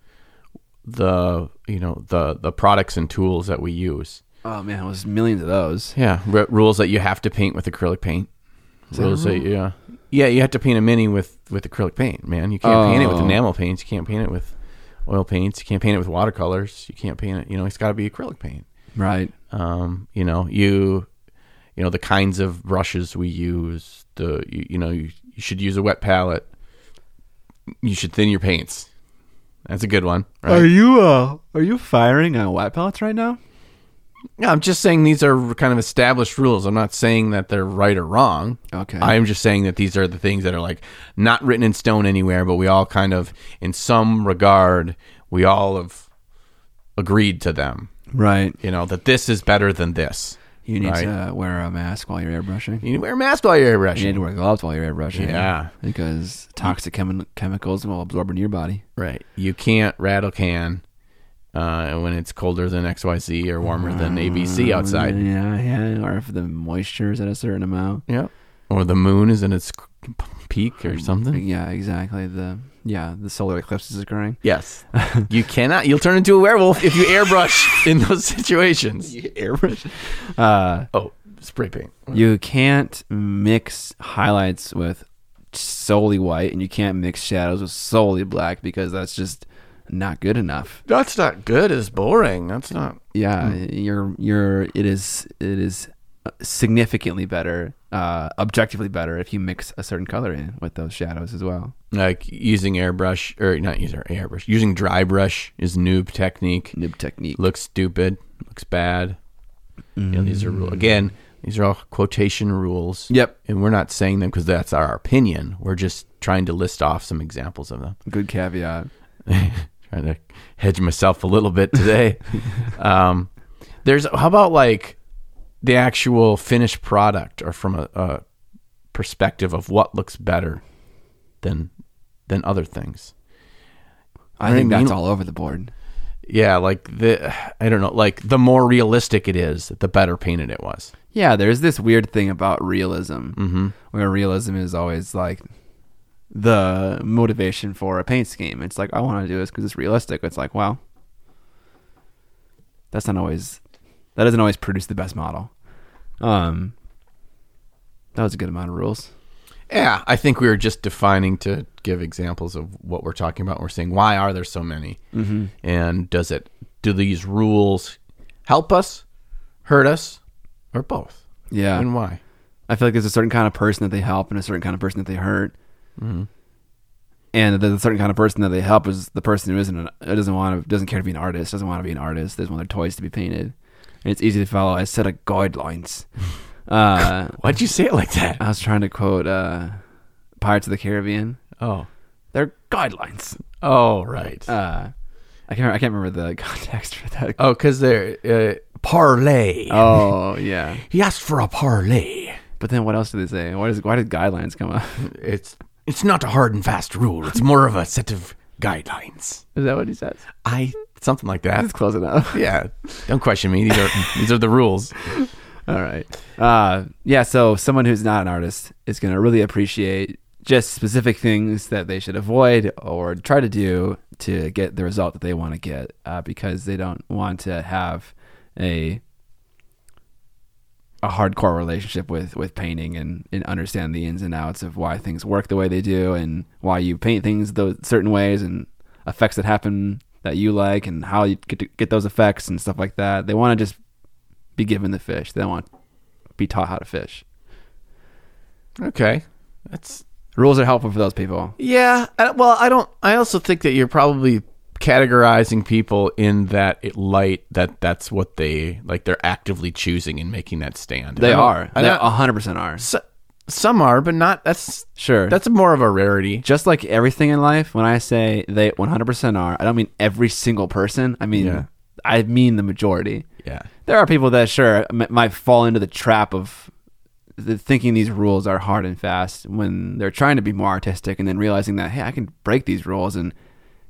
the, you know, the, the products and tools that we use? Oh man, it was millions of those. Yeah. R- rules that you have to paint with acrylic paint. Is rules that, that yeah. Yeah, you have to paint a mini with, with acrylic paint, man. You can't oh. paint it with enamel paints. You can't paint it with oil paints. You can't paint it with watercolors. You can't paint it, you know, it's got to be acrylic paint. Right. Um, you know, you, you know, the kinds of brushes we use, the, you, you know, you, you should use a wet palette. You should thin your paints. That's a good one. Right? Are you, uh, are you firing on wet palettes right now? Yeah, I'm just saying these are kind of established rules. I'm not saying that they're right or wrong. Okay. I'm just saying that these are the things that are like not written in stone anywhere, but we all kind of, in some regard, we all have agreed to them. Right. You know, that this is better than this. You need right? to wear a mask while you're airbrushing. You need to wear a mask while you're airbrushing. You need to wear gloves while you're airbrushing. Yeah. Because toxic chemi- chemicals will absorb into your body. Right. You can't rattle can uh, when it's colder than X Y Z or warmer uh, than A B C outside. Yeah, yeah. Or if the moisture is at a certain amount. Yeah. Or the moon is in its peak or something. Yeah, exactly. The... Yeah, the solar eclipse is occurring. Yes. You cannot. You'll turn into a werewolf if you airbrush in those situations. You airbrush? Uh, oh, spray paint. You can't mix highlights with solely white, and you can't mix shadows with solely black because that's just not good enough. That's not good. It's boring. That's not... Yeah, mm. you're, you're, it is, it is significantly better, uh, objectively better if you mix a certain color in with those shadows as well. Like using airbrush, or not using airbrush, using dry brush is noob technique. Noob technique. Looks stupid, looks bad. Mm. You know, these are rules. Again, these are all quotation rules. Yep. And we're not saying them because that's our opinion. We're just trying to list off some examples of them. Good caveat. Trying to hedge myself a little bit today. um, there's, how about like the actual finished product or from a, a perspective of what looks better than than other things? I think that's all over the board. Yeah, like the I don't know, like the more realistic it is, the better painted it was. Yeah, there's this weird thing about realism, mm-hmm. where realism is always like the motivation for a paint scheme. It's like, I want to do this because it's realistic. It's like, well, that's not always that doesn't always produce the best model. Um, that was a good amount of rules. Yeah, I think we were just defining to give examples of what we're talking about. We're saying, why are there so many? Mm-hmm. And does it, do these rules help us, hurt us, or both? Yeah. And why? I feel like there's a certain kind of person that they help and a certain kind of person that they hurt. Mm-hmm. And the certain kind of person that they help is the person who isn't, doesn't want to, doesn't care to be an artist, doesn't want to be an artist, doesn't want their toys to be painted. And it's easy to follow a set of guidelines. Uh, Why'd you say it like that? I was trying to quote uh, Pirates of the Caribbean. Oh, they're guidelines. Oh, right. Uh, I can't. I can't remember the context for that. Oh, because they're uh, parlay. Oh, yeah. He asked for a parlay. But then, what else do they say? Why does why did guidelines come up? It's it's not a hard and fast rule. It's more of a set of guidelines. Is that what he says? I something like that. Let's close it up. Yeah. Don't question me. These are these are the rules. All right. Uh, yeah, so someone who's not an artist is going to really appreciate just specific things that they should avoid or try to do to get the result that they want to get, uh, because they don't want to have a a hardcore relationship with, with painting and, and understand the ins and outs of why things work the way they do and why you paint things those certain ways and effects that happen that you like and how you get, to get those effects and stuff like that. They want to just be given the fish. They don't want to be taught how to fish. Okay, that's rules are helpful for those people. Yeah, I, well, I don't. I also think that you're probably categorizing people in that it light that that's what they like. They're actively choosing and making that stand. They are. They one hundred percent are. So, some are, but not. That's sure. That's more of a rarity. Just like everything in life, when I say they one hundred percent are, I don't mean every single person. I mean, yeah. I mean the majority. Yeah. There are people that sure m- might fall into the trap of the, thinking these rules are hard and fast when they're trying to be more artistic and then realizing that, hey, I can break these rules and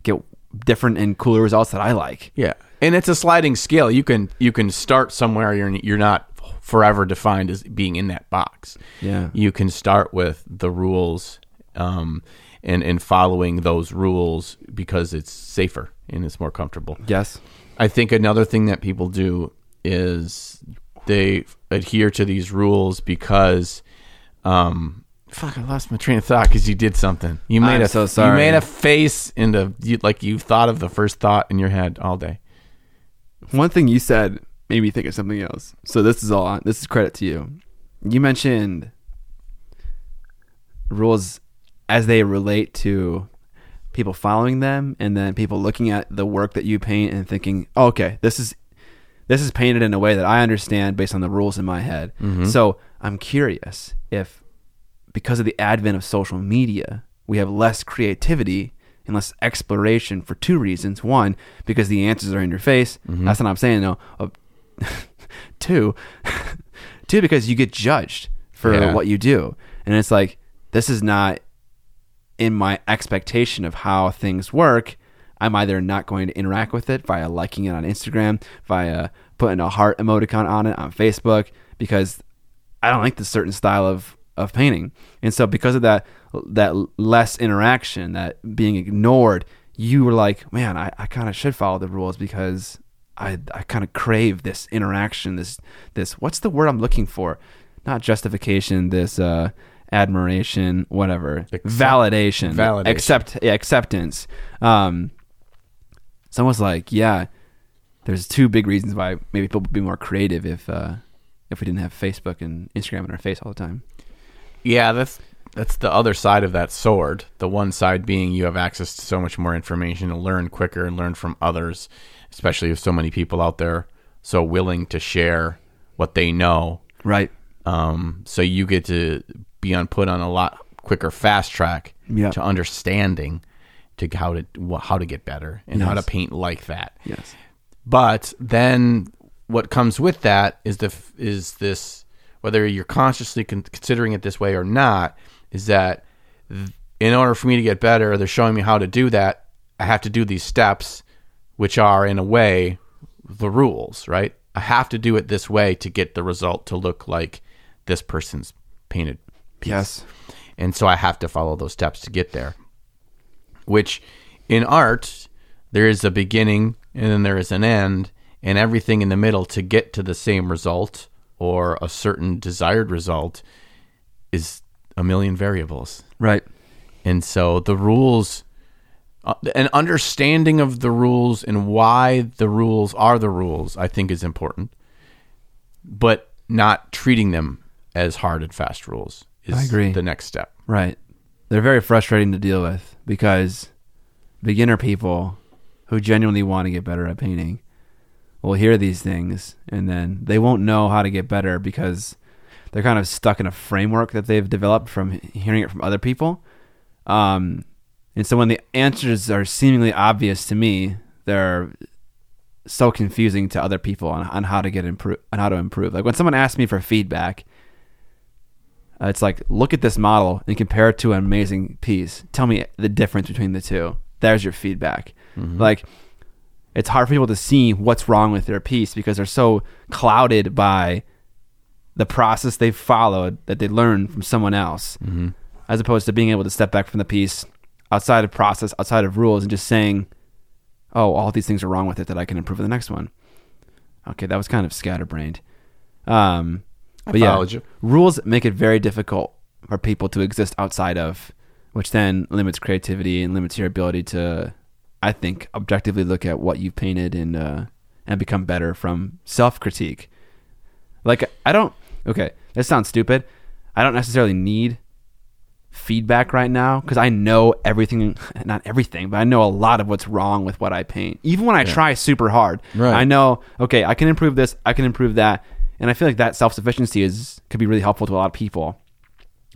get different and cooler results that I like. Yeah, and it's a sliding scale. You can you can start somewhere. You're you're not forever defined as being in that box. Yeah, you can start with the rules, um, and and following those rules because it's safer and it's more comfortable. Yes, I think another thing that people do is they adhere to these rules because, um, fuck, I lost my train of thought because you did something. You made I'm a, so sorry. You made a face into you, like you thought of the first thought in your head all day. One thing you said made me think of something else. So this is all. This is credit to you. You mentioned rules as they relate to people following them, and then people looking at the work that you paint and thinking, oh, "Okay, this is this is painted in a way that I understand based on the rules in my head." Mm-hmm. So I'm curious if, because of the advent of social media, we have less creativity and less exploration for two reasons. One, because the answers are in your face. Mm-hmm. That's not what I'm saying. No. Uh, two, two, because you get judged for yeah. what you do. And it's like, this is not in my expectation of how things work. I'm either not going to interact with it via liking it on Instagram, via putting a heart emoticon on it on Facebook, because I don't like this certain style of of painting. And so because of that that less interaction, that being ignored, you were like, man, I, I kind of should follow the rules because I I kind of crave this interaction, this this what's the word I'm looking for? Not justification, this uh, admiration, whatever. Accept- validation. Validation. Accept yeah, acceptance. Um it's almost like, yeah, there's two big reasons why maybe people would be more creative if uh, if we didn't have Facebook and Instagram in our face all the time. Yeah, that's that's the other side of that sword. The one side being you have access to so much more information and learn quicker and learn from others, especially with so many people out there so willing to share what they know. Right. Um, so you get to be on put on a lot quicker fast track yep. to understanding to how to how to get better and yes. how to paint like that. Yes. But then what comes with that is the is this. Whether you're consciously con- considering it this way or not, is that th- in order for me to get better, they're showing me how to do that. I have to do these steps, which are, in a way, the rules, right? I have to do it this way to get the result to look like this person's painted piece. Yes. And so I have to follow those steps to get there, which in art, there is a beginning and then there is an end and everything in the middle to get to the same result or a certain desired result is a million variables. Right. And so the rules, uh, an understanding of the rules and why the rules are the rules, I think is important, but not treating them as hard and fast rules is I agree. The next step. Right. They're very frustrating to deal with because beginner people who genuinely want to get better at painting will hear these things and then they won't know how to get better because they're kind of stuck in a framework that they've developed from hearing it from other people. Um, and so when the answers are seemingly obvious to me, they're so confusing to other people on, on how to get improve on how to improve. Like when someone asks me for feedback, uh, it's like, look at this model and compare it to an amazing piece. Tell me the difference between the two. There's your feedback. Mm-hmm. Like, it's hard for people to see what's wrong with their piece because they're so clouded by the process they followed that they learned from someone else, mm-hmm. as opposed to being able to step back from the piece outside of process, outside of rules, and just saying, oh, all these things are wrong with it that I can improve in the next one. Okay, that was kind of scatterbrained. Um, but I yeah, you. Rules make it very difficult for people to exist outside of, which then limits creativity and limits your ability to, I think, objectively look at what you painted and uh, and become better from self-critique. Like, I don't... Okay, that sounds stupid. I don't necessarily need feedback right now because I know everything... Not everything, but I know a lot of what's wrong with what I paint. Even when I yeah. try super hard, right. I know, okay, I can improve this, I can improve that. And I feel like that self-sufficiency is could be really helpful to a lot of people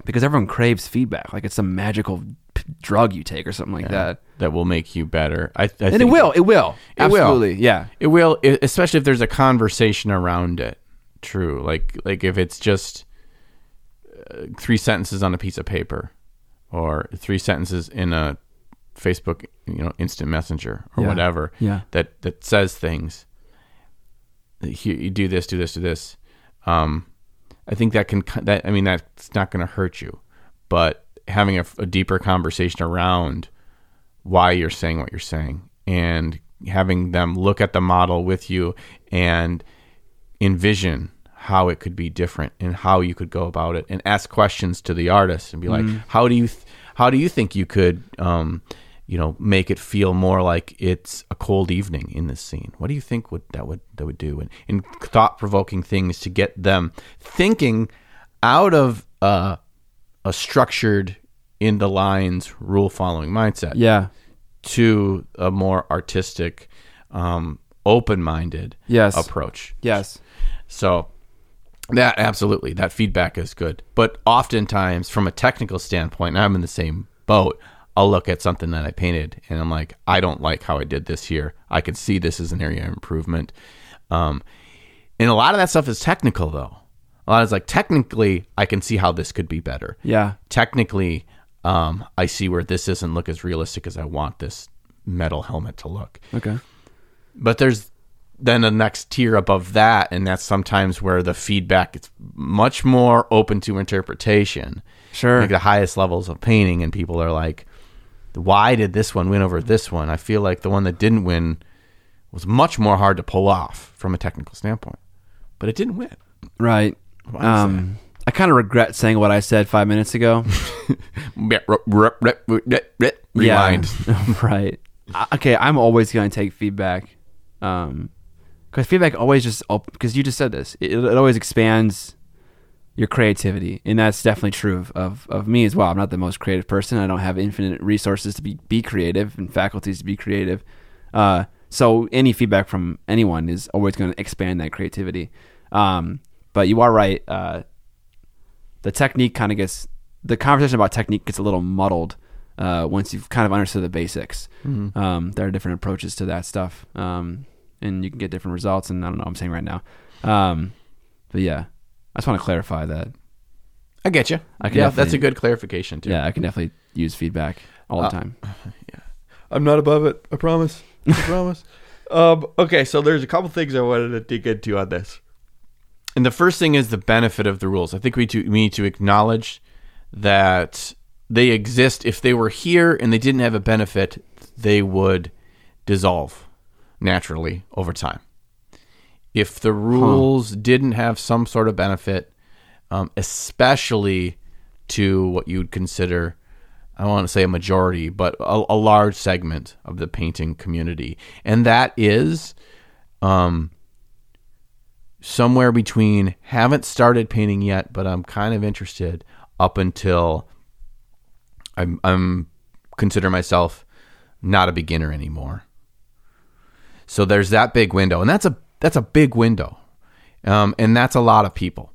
because everyone craves feedback. Like, it's some magical drug you take or something like yeah, that that will make you better. I, I and think it will, it will, it absolutely, will. yeah, it will. Especially if there's a conversation around it. True, like like if it's just uh, three sentences on a piece of paper, or three sentences in a Facebook, you know, instant messenger or yeah. whatever yeah. that, that says things. You do this, do this, do this. Um, I think that can, that, I mean, that's not going to hurt you, but having a, a deeper conversation around why you're saying what you're saying and having them look at the model with you and envision how it could be different and how you could go about it, and ask questions to the artist and be like, mm-hmm. how do you, th- how do you think you could, um, you know, make it feel more like it's a cold evening in this scene? What do you think would that would that would do? And, and thought-provoking things to get them thinking out of uh, a structured, in the lines, rule-following mindset. Yeah, to a more artistic, um, open-minded yes. approach. Yes. So that absolutely, that feedback is good. But oftentimes, from a technical standpoint, and I'm in the same boat. I'll look at something that I painted and I'm like, I don't like how I did this here. I can see this is an area of improvement. Um, and a lot of that stuff is technical though. A lot of it's like, technically I can see how this could be better. Yeah. Technically, um, I see where this doesn't look as realistic as I want this metal helmet to look. Okay. But there's then a next tier above that. And that's sometimes where the feedback is much more open to interpretation. Sure. Like the highest levels of painting, and people are like, why did this one win over this one? I feel like the one that didn't win was much more hard to pull off from a technical standpoint, but it didn't win. Right. Um, I kind of regret saying what I said five minutes ago. Rewind. Yeah, right. Okay. I'm always going to take feedback. Um, cause feedback always just, cause you just said this, it, it always expands your creativity, and that's definitely true of, of of me as well. I'm not the most creative person. I don't have infinite resources to be, be creative and faculties to be creative. Uh, so any feedback from anyone is always going to expand that creativity. Um, but you are right. Uh, the technique kind of gets, the conversation about technique gets a little muddled uh, once you've kind of understood the basics. Mm-hmm. Um, there are different approaches to that stuff, um, and you can get different results. And I don't know what I'm saying right now. Um, but yeah. I just want to clarify that. I get you. I can yeah, that's a good clarification, too. Yeah, I can definitely use feedback all uh, the time. Yeah, I'm not above it. I promise. I promise. Um, okay, so there's a couple things I wanted to dig into on this. And the first thing is the benefit of the rules. I think we, do, we need to acknowledge that they exist. If they were here and they didn't have a benefit, they would dissolve naturally over time. If the rules huh. didn't have some sort of benefit, um, especially to what you'd consider, I don't want to say a majority, but a, a large segment of the painting community. And that is um, somewhere between haven't started painting yet, but I'm kind of interested, up until I'm, I'm consider myself not a beginner anymore. So there's that big window, and that's a That's a big window, um, and that's a lot of people,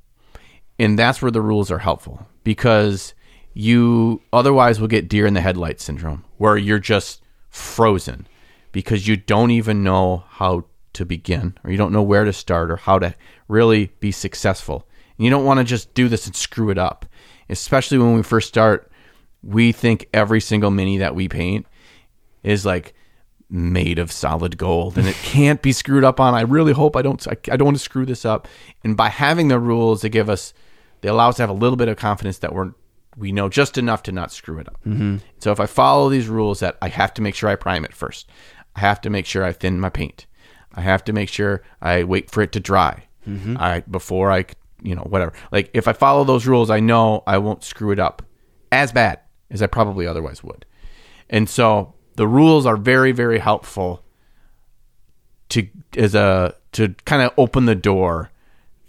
and that's where the rules are helpful, because you otherwise will get deer in the headlights syndrome, where you're just frozen because you don't even know how to begin, or you don't know where to start, or how to really be successful. And you don't want to just do this and screw it up, especially when we first start. We think every single mini that we paint is like made of solid gold and it can't be screwed up on. I really hope I don't, I, I don't want to screw this up. And by having the rules, they give us, they allow us to have a little bit of confidence that we're, we know just enough to not screw it up. Mm-hmm. So if I follow these rules, that I have to make sure I prime it first. I have to make sure I thin my paint. I have to make sure I wait for it to dry. Mm-hmm. I, before I, you know, whatever, like if I follow those rules, I know I won't screw it up as bad as I probably otherwise would. And so the rules are very, very helpful to as a to kind of open the door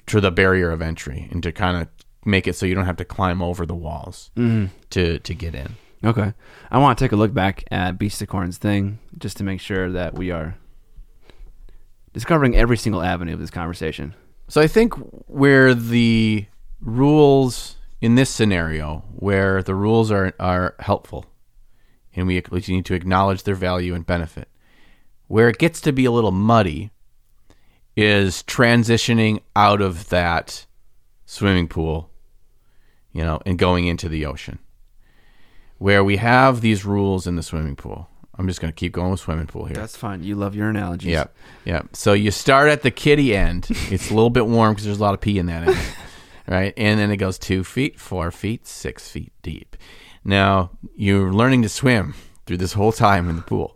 to the barrier of entry, and to kind of make it so you don't have to climb over the walls mm. to, to get in. Okay. I want to take a look back at Beasticorn's thing just to make sure that we are discovering every single avenue of this conversation. So I think where the rules in this scenario, where the rules are, are helpful, and we need to acknowledge their value and benefit. Where it gets to be a little muddy is transitioning out of that swimming pool, you know, and going into the ocean. where we have these rules in the swimming pool. I'm just going to keep going with swimming pool here. That's fine. You love your analogies. Yep. Yep. So you start at the kiddie end. It's a little bit warm because there's a lot of pee in that end. Right? And then it goes two feet, four feet, six feet deep. Now, you're learning to swim through this whole time in the pool.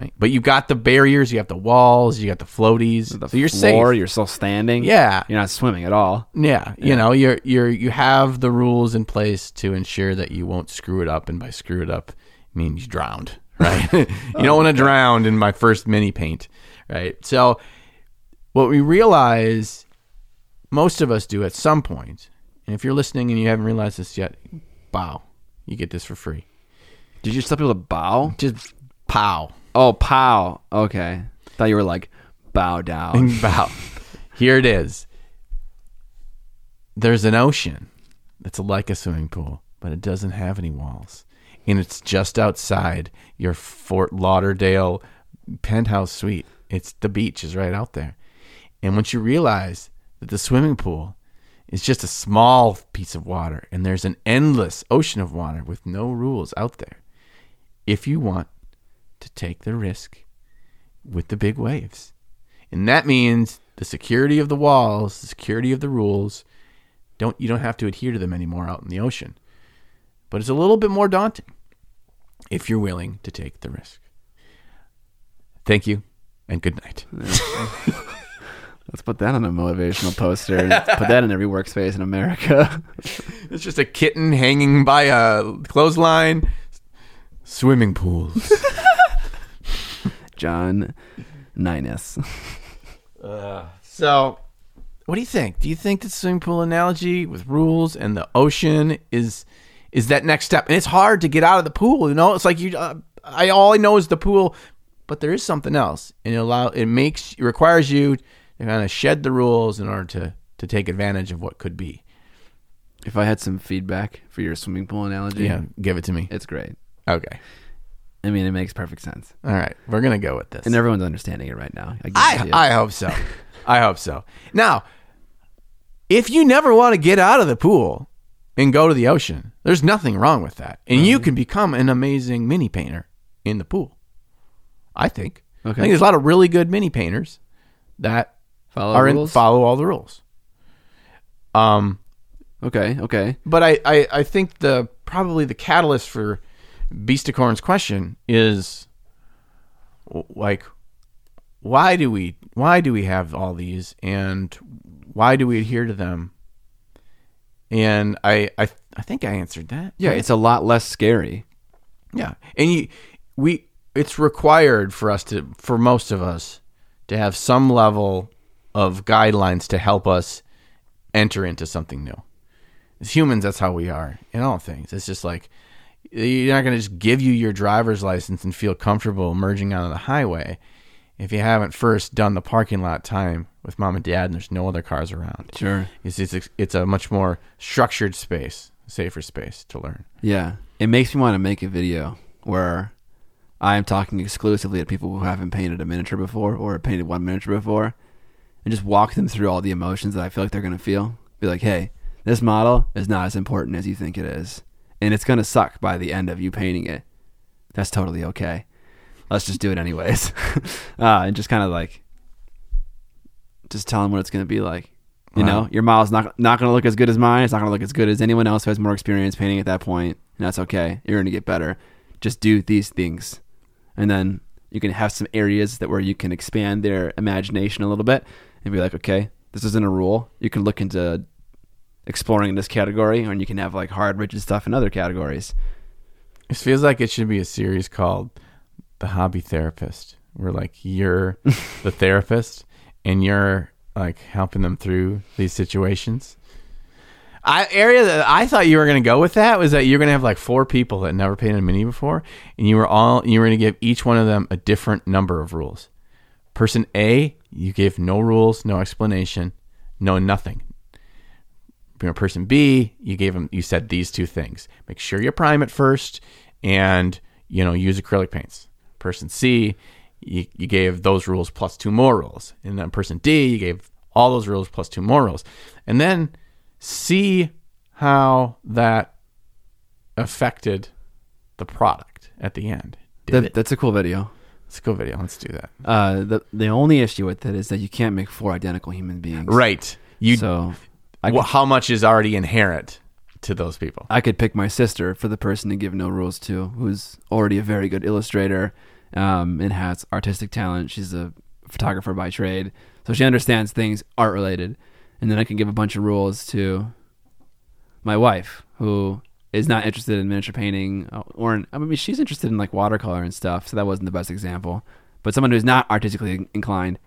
Right? But you've got the barriers, you have the walls, you got the floaties. The so you're floor, safe. You're still standing. Yeah. You're not swimming at all. Yeah. yeah. You know, you're you're you have the rules in place to ensure that you won't screw it up. And by screw it up, I mean you drowned. Right? You oh, don't want to drown in my first mini paint. Right? So what we realize most of us do at some point, and if you're listening and you haven't realized this yet, bow. You get this for free. Did you just tell people to bow? Just pow. Oh, pow. Okay. Thought you were like, bow down. Bow. Here it is. There's an ocean that's like a swimming pool, but it doesn't have any walls. And it's just outside your Fort Lauderdale penthouse suite. It's the beach is right out there. And once you realize that the swimming pool is just a small piece of water and there's an endless ocean of water with no rules out there, if you want to take the risk with the big waves. And that means the security of the walls, the security of the rules, don't you don't have to adhere to them anymore out in the ocean. But it's a little bit more daunting if you're willing to take the risk. Thank you, and good night. Let's put that on a motivational poster. And put that in every workspace in America. It's just a kitten hanging by a clothesline. Swimming pools. John Ninus. uh, so, what do you think? Do you think the swimming pool analogy with rules and the ocean is is that next step? And it's hard to get out of the pool. You know, it's like you. Uh, I all I know is the pool, but there is something else, and it allow it makes it requires you to kind of shed the rules in order to, to take advantage of what could be. If I had some feedback for your swimming pool analogy, yeah, give it to me. It's great. Okay. I mean, it makes perfect sense. All right. We're going to go with this. And everyone's understanding it right now. I I, I hope so. I hope so. Now, if you never want to get out of the pool and go to the ocean, there's nothing wrong with that. And right. You can become an amazing mini painter in the pool. I think. Okay. I think there's a lot of really good mini painters that follow are in, follow all the rules. Um, okay, okay. But I, I, I think the probably the catalyst for Beasticorn's question is like, why do we why do we have all these and why do we adhere to them? And I I, I think I answered that. Yeah, right? It's a lot less scary. Yeah, and you, we it's required for us to for most of us to have some level of guidelines to help us enter into something new. As humans, that's how we are in all things. It's just like, you're not going to just give you your driver's license and feel comfortable merging onto the highway if you haven't first done the parking lot time with mom and dad and there's no other cars around. Sure. It's, it's, it's a much more structured space, safer space to learn. Yeah. It makes me want to make a video where I am talking exclusively to people who haven't painted a miniature before or painted one miniature before and just walk them through all the emotions that I feel like they're going to feel. Be like, hey, this model is not as important as you think it is. And it's going to suck by the end of you painting it. That's totally okay. Let's just do it anyways. uh, and just kind of like, just tell them what it's going to be like. You wow. know, your model's not not going to look as good as mine. It's not going to look as good as anyone else who has more experience painting at that point. And that's okay. You're going to get better. Just do these things. And then you can have some areas that where you can expand their imagination a little bit and be like, okay, this isn't a rule. You can look into exploring this category, and you can have like hard, rigid stuff in other categories. It feels like it should be a series called The Hobby Therapist, where like you're the therapist and you're like helping them through these situations. I area that I thought you were going to go with that was that you're going to have like four people that never painted a mini before, and you were all you were going to give each one of them a different number of rules. Person A, you gave no rules, no explanation, no nothing. Person B, you gave them, you said these two things. Make sure you prime it first and, you know, use acrylic paints. Person C, you, you gave those rules plus two more rules. And then person D, you gave all those rules plus two more rules. And then see how that affected the product at the end. That, that's a cool video. It's a cool video. Let's do that. Uh, the the only issue with it is that you can't make four identical human beings. Right. You, so I well, could, how much is already inherent to those people? I could pick my sister for the person to give no rules to, who's already a very good illustrator um, and has artistic talent. She's a photographer by trade, so she understands things art related. And then I can give a bunch of rules to my wife, who is not interested in miniature painting, or in, I mean, she's interested in like watercolor and stuff. So that wasn't the best example. But someone who's not artistically inclined,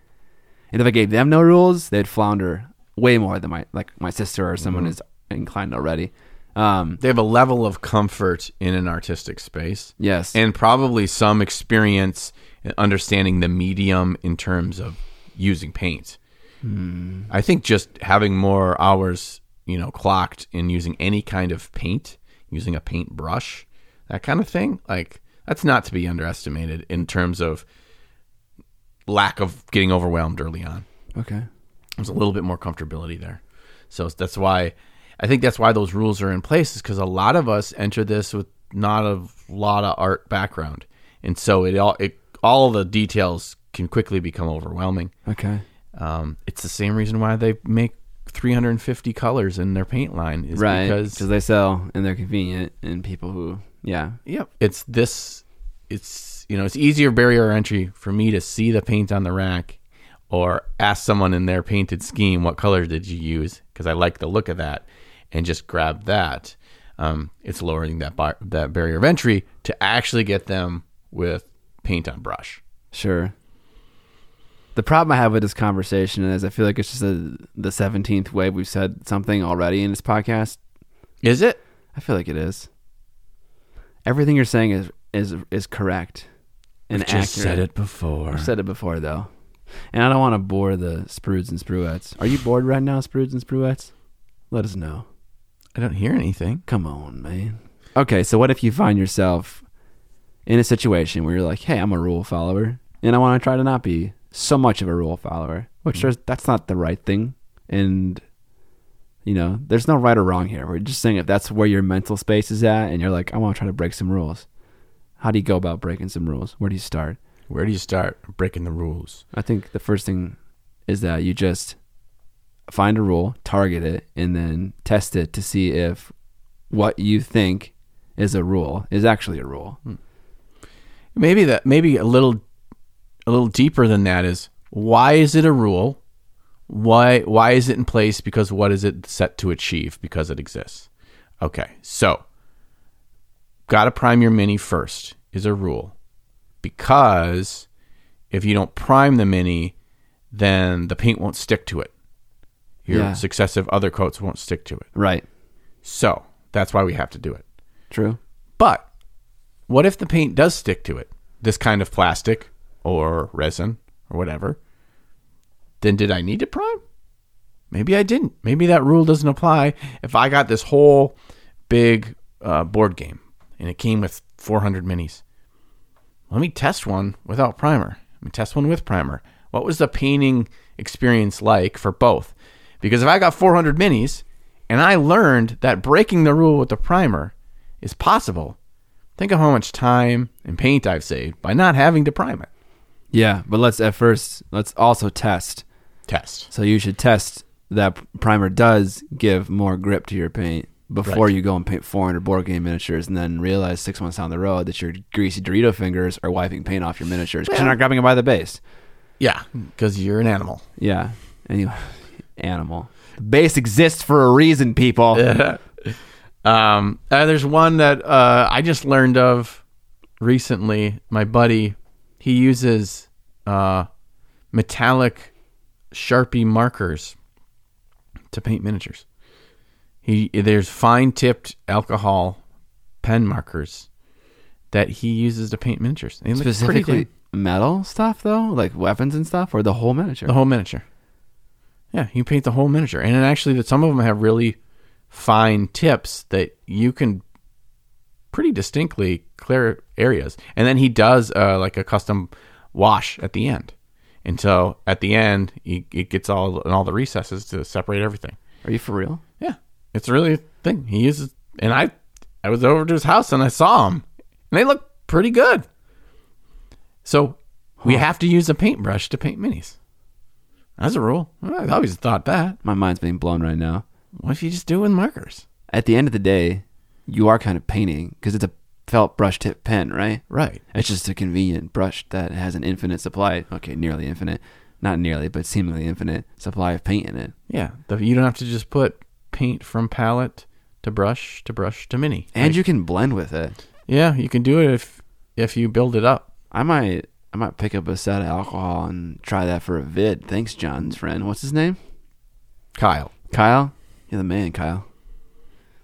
and if I gave them no rules, they'd flounder way more than my like my sister or someone who's mm-hmm. inclined already. Um, they have a level of comfort in an artistic space, yes, and probably some experience in understanding the medium in terms of using paint. Mm. I think just having more hours, you know, clocked in using any kind of paint, using a paint brush, that kind of thing, like that's not to be underestimated in terms of lack of getting overwhelmed early on. Okay. There's a little bit more comfortability there. So that's why, I think that's why those rules are in place, is because a lot of us enter this with not a lot of art background. And so it all, it, all the details can quickly become overwhelming. Okay. Um, it's the same reason why they make three hundred fifty colors in their paint line, is right, because they sell and they're convenient, and people who yeah yep it's this it's you know it's easier barrier entry for me to see the paint on the rack or ask someone in their painted scheme, what color did you use, because I like the look of that, and just grab that. Um, it's lowering that bar- that barrier of entry to actually get them with paint on brush. Sure. The problem I have with this conversation is I feel like it's just a, the seventeenth way we've said something already in this podcast. Is it? I feel like it is. Everything you're saying is is is correct and accurate. I've just said it before. I've said it before, though. And I don't want to bore the sprudes and spruettes. Are you bored right now, sprudes and spruettes? Let us know. I don't hear anything. Come on, man. Okay, so what if you find yourself in a situation where you're like, hey, I'm a rule follower, and I want to try to not be so much of a rule follower, which there's, that's not the right thing. And, you know, there's no right or wrong here. We're just saying if that's where your mental space is at and you're like, I want to try to break some rules. How do you go about breaking some rules? Where do you start? Where do you start breaking the rules? I think the first thing is that you just find a rule, target it, and then test it to see if what you think is a rule is actually a rule. Maybe that, maybe a little A little deeper than that is, why is it a rule? Why why is it in place? Because what is it set to achieve? Because it exists. Okay, so gotta prime your mini first is a rule, because if you don't prime the mini, then the paint won't stick to it. Your yeah. successive other coats won't stick to it. Right. So that's why we have to do it. True. But what if the paint does stick to it? This kind of plastic or resin or whatever, then did I need to prime? Maybe I didn't. Maybe that rule doesn't apply. If I got this whole big uh, board game and it came with four hundred minis, let me test one without primer. Let me test one with primer. What was the painting experience like for both? Because if I got four hundred minis and I learned that breaking the rule with the primer is possible, think of how much time and paint I've saved by not having to prime it. Yeah, but let's at first, let's also test. Test. So you should test that primer does give more grip to your paint before right. you go and paint four hundred board game miniatures and then realize six months down the road that your greasy Dorito fingers are wiping paint off your miniatures because yeah. you're not grabbing them by the base. Yeah, because you're an animal. Yeah, and you, animal. The base exists for a reason, people. um, uh, there's one that uh, I just learned of recently. My buddy... He uses uh, metallic Sharpie markers to paint miniatures. He There's fine-tipped alcohol pen markers that he uses to paint miniatures. They Specifically metal stuff, though? Like weapons and stuff? Or the whole miniature? The whole miniature. Yeah, you paint the whole miniature. And actually, some of them have really fine tips that you can... pretty distinctly clear areas. And then he does uh, like a custom wash at the end. And so at the end, he, it gets all in all the recesses to separate everything. Are you for real? Yeah. It's really a thing. He uses, and I I was over to his house and I saw him. And they look pretty good. So we have to use a paintbrush to paint minis. As a rule. I always thought that. My mind's being blown right now. What if you just do it with markers? At the end of the day, you are kind of painting because it's a felt brush tip pen, right? Right. It's just a convenient brush that has an infinite supply. Okay, nearly infinite. Not nearly, but seemingly infinite supply of paint in it. Yeah. You don't have to just put paint from palette to brush to brush to mini. And like, you can blend with it. Yeah, you can do it if if you build it up. I might I might pick up a set of alcohol and try that for a vid. Thanks, John's friend. What's his name? Kyle. Kyle? You're the man, Kyle.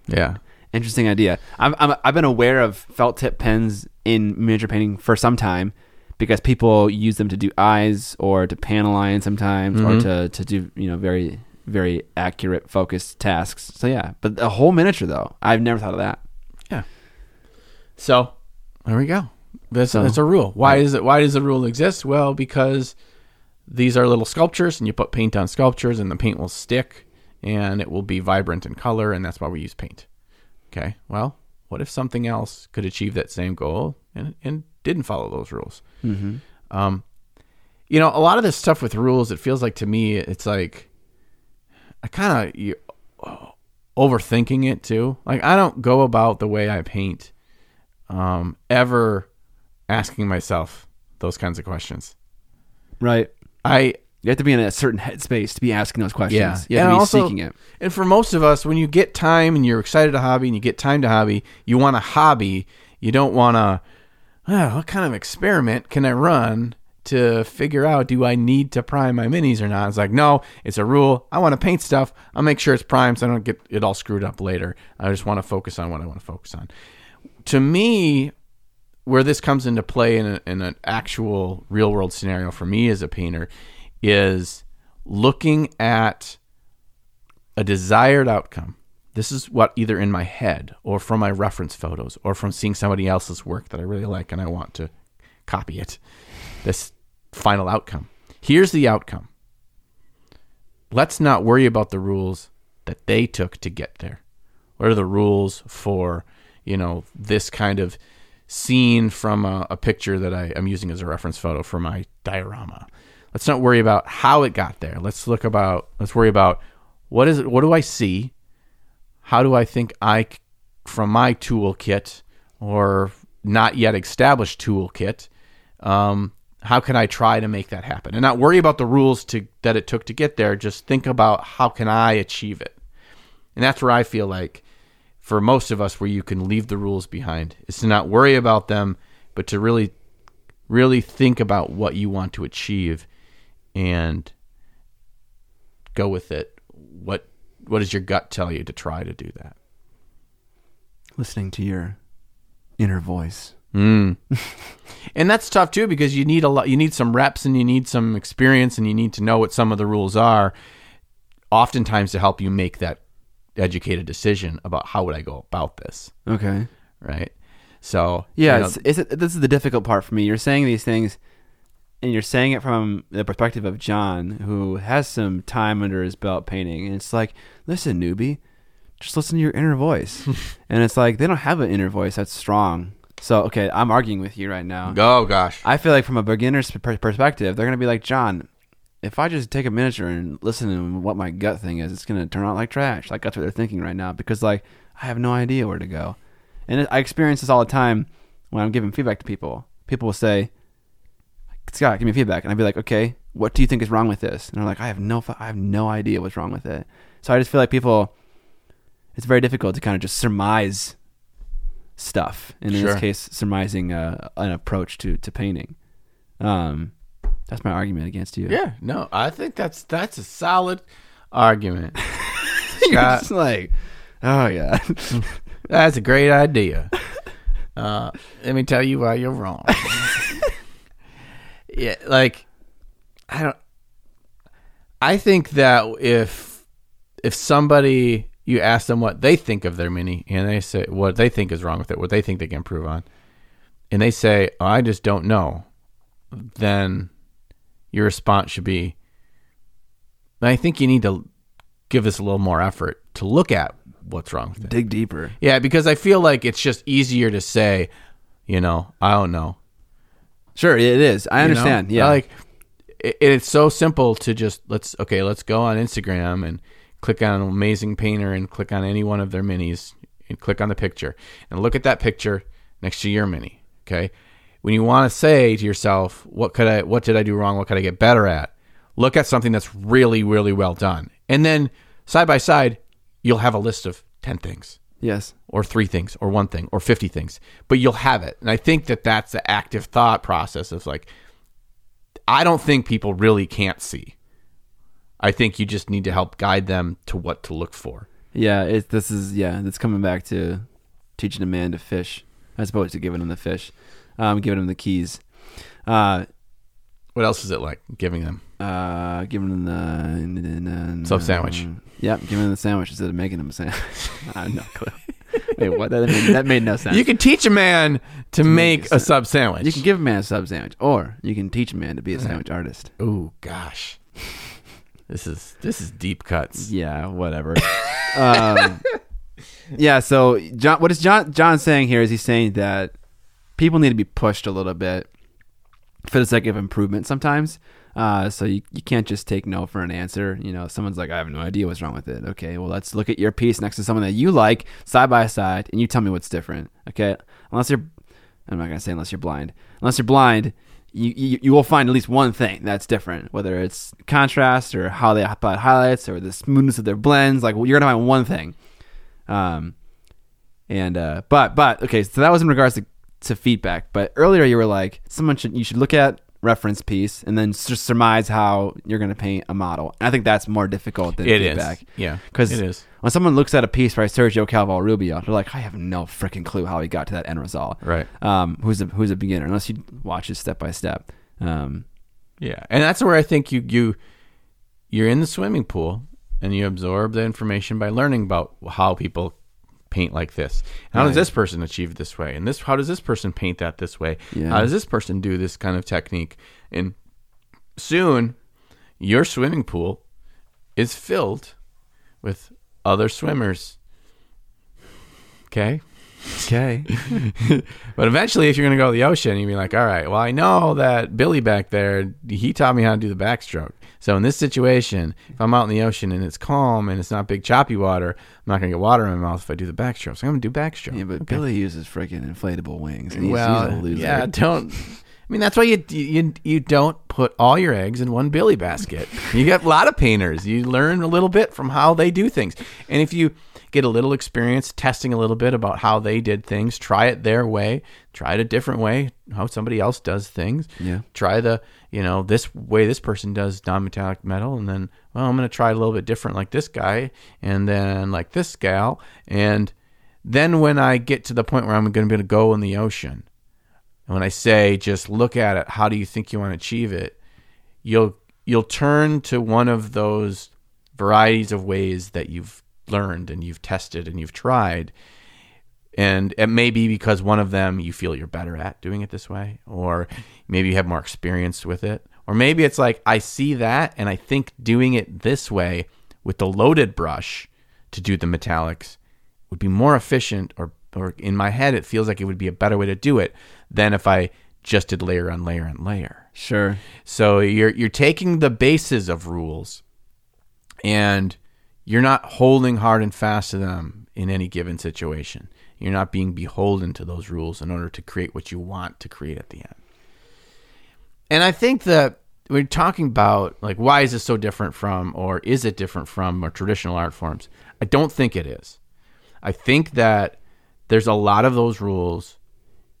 Yeah. Interesting idea. I'm, I'm, I've been aware of felt tip pens in miniature painting for some time because people use them to do eyes or to panel line sometimes, mm-hmm. or to, to do, you know, very, very accurate focused tasks. So yeah, but a whole miniature though, I've never thought of that. Yeah. So there we go. That's, so, that's a rule. Why yeah. is it? Why does the rule exist? Well, because these are little sculptures and you put paint on sculptures and the paint will stick and it will be vibrant in color. And that's why we use paint. Okay, well, what if something else could achieve that same goal and, and didn't follow those rules? Mm-hmm. Um, you know, a lot of this stuff with rules, it feels like to me, it's like I kind of oh, overthinking it too. Like I don't go about the way I paint um, ever asking myself those kinds of questions. Right. I You have to be in a certain headspace to be asking those questions. Yeah. You have and to be also, seeking it. And for most of us, when you get time and you're excited to hobby and you get time to hobby, you want a hobby. You don't want to, oh, what kind of experiment can I run to figure out, do I need to prime my minis or not? It's like, no, it's a rule. I want to paint stuff. I'll make sure it's primed so I don't get it all screwed up later. I just want to focus on what I want to focus on. To me, where this comes into play in, a, in an actual real world scenario for me as a painter is looking at a desired outcome. This is what either in my head or from my reference photos or from seeing somebody else's work that I really like and I want to copy it. This final outcome. Here's the outcome. Let's not worry about the rules that they took to get there. What are the rules for, you know, this kind of scene from a, a picture that I am using as a reference photo for my diorama? Let's not worry about how it got there. Let's look about, let's worry about what is it, what do I see? How do I think I, from my toolkit or not yet established toolkit, um, how can I try to make that happen? And not worry about the rules to that it took to get there. Just think about how can I achieve it? And that's where I feel like for most of us, where you can leave the rules behind is to not worry about them, but to really, really think about what you want to achieve and go with it. What what does your gut tell you to try to do that? Listening to your inner voice. Mm. And that's tough too, because you need a lot, you need some reps and you need some experience and you need to know what some of the rules are oftentimes to help you make that educated decision about how would I go about this. Okay. Right. So yeah, you know, it's, it's, this is the difficult part for me. You're saying these things and you're saying it from the perspective of John, who has some time under his belt painting. And it's like, listen, newbie, just listen to your inner voice. And it's like, they don't have an inner voice that's strong. So, okay, I'm arguing with you right now. Oh, gosh. I feel like from a beginner's perspective, they're going to be like, John, if I just take a miniature and listen to what my gut thing is, it's going to turn out like trash. Like, that's what they're thinking right now because, like, I have no idea where to go. And I experience this all the time when I'm giving feedback to people. People will say, Scott, give me feedback. And I'd be like, okay, what do you think is wrong with this? And they're like, I have no I have no idea what's wrong with it. So I just feel like people, it's very difficult to kind of just surmise stuff. And in sure. this case, surmising uh, an approach to, to painting. Um, that's my argument against you. Yeah, no, I think that's that's a solid argument. You're Scott. Just like, oh, yeah. That's a great idea. Uh, let me tell you why you're wrong. Yeah, like I don't. I think that if if somebody you ask them what they think of their mini and they say what they think is wrong with it, what they think they can improve on, and they say, oh, "I just don't know," then your response should be, "I think you need to give this a little more effort to look at." What's wrong with it? Dig deeper. Yeah, because I feel like it's just easier to say, You know, I don't know. Sure, it is. I understand. You know? Yeah, like it, it's so simple to just let's okay, let's go on Instagram and click on an amazing painter and click on any one of their minis and click on the picture and look at that picture next to your mini. Okay, when you want to say to yourself, "What could I? What did I do wrong? What could I get better at?" Look at something that's really, really well done, and then side by side, you'll have a list of ten things. Yes. Or three things or one thing or fifty things, but you'll have it. And I think that that's the active thought process of like, I don't think people really can't see. I think you just need to help guide them to what to look for. Yeah. It, this is, yeah, it's coming back to teaching a man to fish, as opposed to giving him the fish, um, giving him the keys. Uh, what else is it like giving them? Uh, giving them the... Uh, uh, sub sandwich. Uh, yep, giving them the sandwich instead of making them a sandwich. I have no clue. Wait, what? That made, that made no sense. You can teach a man to, to make, make a, a sub sandwich. You can give a man a sub sandwich, or you can teach a man to be a sandwich artist. Oh, gosh. This is this is deep cuts. Yeah, whatever. um, yeah, so John, what is John John saying here is he's saying that people need to be pushed a little bit for the sake of improvement sometimes. Uh, so you, you can't just take no for an answer. You know, someone's like, I have no idea what's wrong with it. Okay, well, let's look at your piece next to someone that you like side by side, and you tell me what's different. Okay, unless you're, I'm not gonna say unless you're blind. Unless you're blind, you you, you will find at least one thing that's different, whether it's contrast or how they apply highlights or the smoothness of their blends. Like, well, you're gonna find one thing. Um, and uh, but but okay, so that was in regards to to feedback. But earlier you were like, someone should you should look at. Reference piece and then just surmise how you're going to paint a model. And I think that's more difficult than it feedback. Is. Yeah. Because when someone looks at a piece by Sergio Calvo-Rubio, they're like, I have no freaking clue how he got to that end result. Right. Um, who's a, who's a beginner, unless you watch it step by step. Um, yeah. And that's where I think you, you, you're in the swimming pool and you absorb the information by learning about how people paint like this. How right. does this person achieve this way? And this, how does this person paint that this way? Yeah. How does this person do this kind of technique? And soon your swimming pool is filled with other swimmers. Okay. Okay. But eventually if you're going to go to the ocean, you'll be like, all right, well, I know that Billy back there, he taught me how to do the backstroke. So in this situation, if I'm out in the ocean and it's calm and it's not big choppy water, I'm not going to get water in my mouth if I do the backstroke. So I'm going to do backstroke. Yeah, but okay. Billy uses freaking inflatable wings. And he's, well, he's a loser. Yeah, don't. I mean, that's why you, you you don't put all your eggs in one Billy basket. You get a lot of painters. You learn a little bit from how they do things. And if you get a little experience testing a little bit about how they did things, try it their way, try it a different way, how somebody else does things. Yeah. Try the, you know, this way this person does non-metallic metal, and then, well, I'm going to try it a little bit different like this guy, and then like this gal. And then when I get to the point where I'm going to be able to go in the ocean, and when I say, just look at it, how do you think you want to achieve it? You'll, you'll turn to one of those varieties of ways that you've learned and you've tested and you've tried, and it may be because one of them you feel you're better at doing it this way, or maybe you have more experience with it, or maybe it's like, I see that and I think doing it this way with the loaded brush to do the metallics would be more efficient, or or in my head it feels like it would be a better way to do it than if I just did layer on layer on layer. Sure. So you're you're taking the bases of rules and you're not holding hard and fast to them in any given situation. You're not being beholden to those rules in order to create what you want to create at the end. And I think that we're talking about, like, why is this so different from, or is it different from, or traditional art forms? I don't think it is. I think that there's a lot of those rules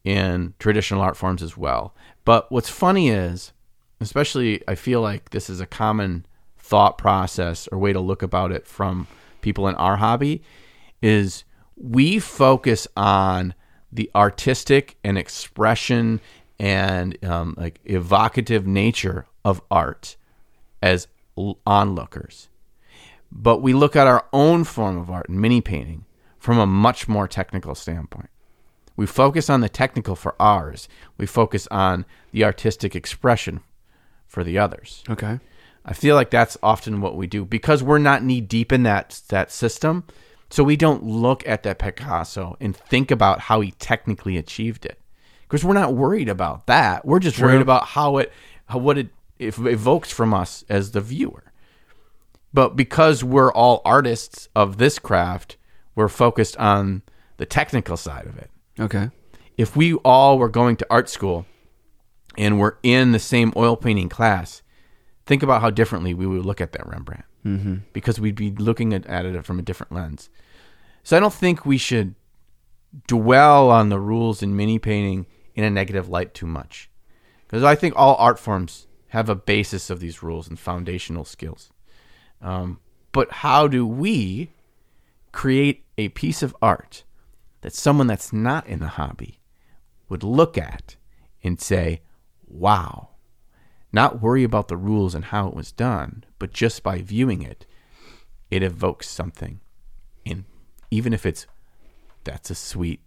in traditional art forms as well. But what's funny is, especially I feel like this is a common thought process or way to look about it from people in our hobby, is we focus on the artistic and expression and um, like evocative nature of art as onlookers. But we look at our own form of art and mini painting from a much more technical standpoint. We focus on the technical for ours. We focus on the artistic expression for the others. Okay. I feel like that's often what we do because we're not knee deep in that that system. So we don't look at that Picasso and think about how he technically achieved it, because we're not worried about that. We're just True. worried about how it, how, what it, if it evokes from us as the viewer. But because we're all artists of this craft, we're focused on the technical side of it. Okay. If we all were going to art school and we're in the same oil painting class, think about how differently we would look at that Rembrandt. Mm-hmm. Because we'd be looking at, at it from a different lens. So I don't think we should dwell on the rules in mini painting in a negative light too much. Because I think all art forms have a basis of these rules and foundational skills. Um, but how do we create a piece of art that someone that's not in the hobby would look at and say, wow, not worry about the rules and how it was done, but just by viewing it, it evokes something. And even if it's, that's a sweet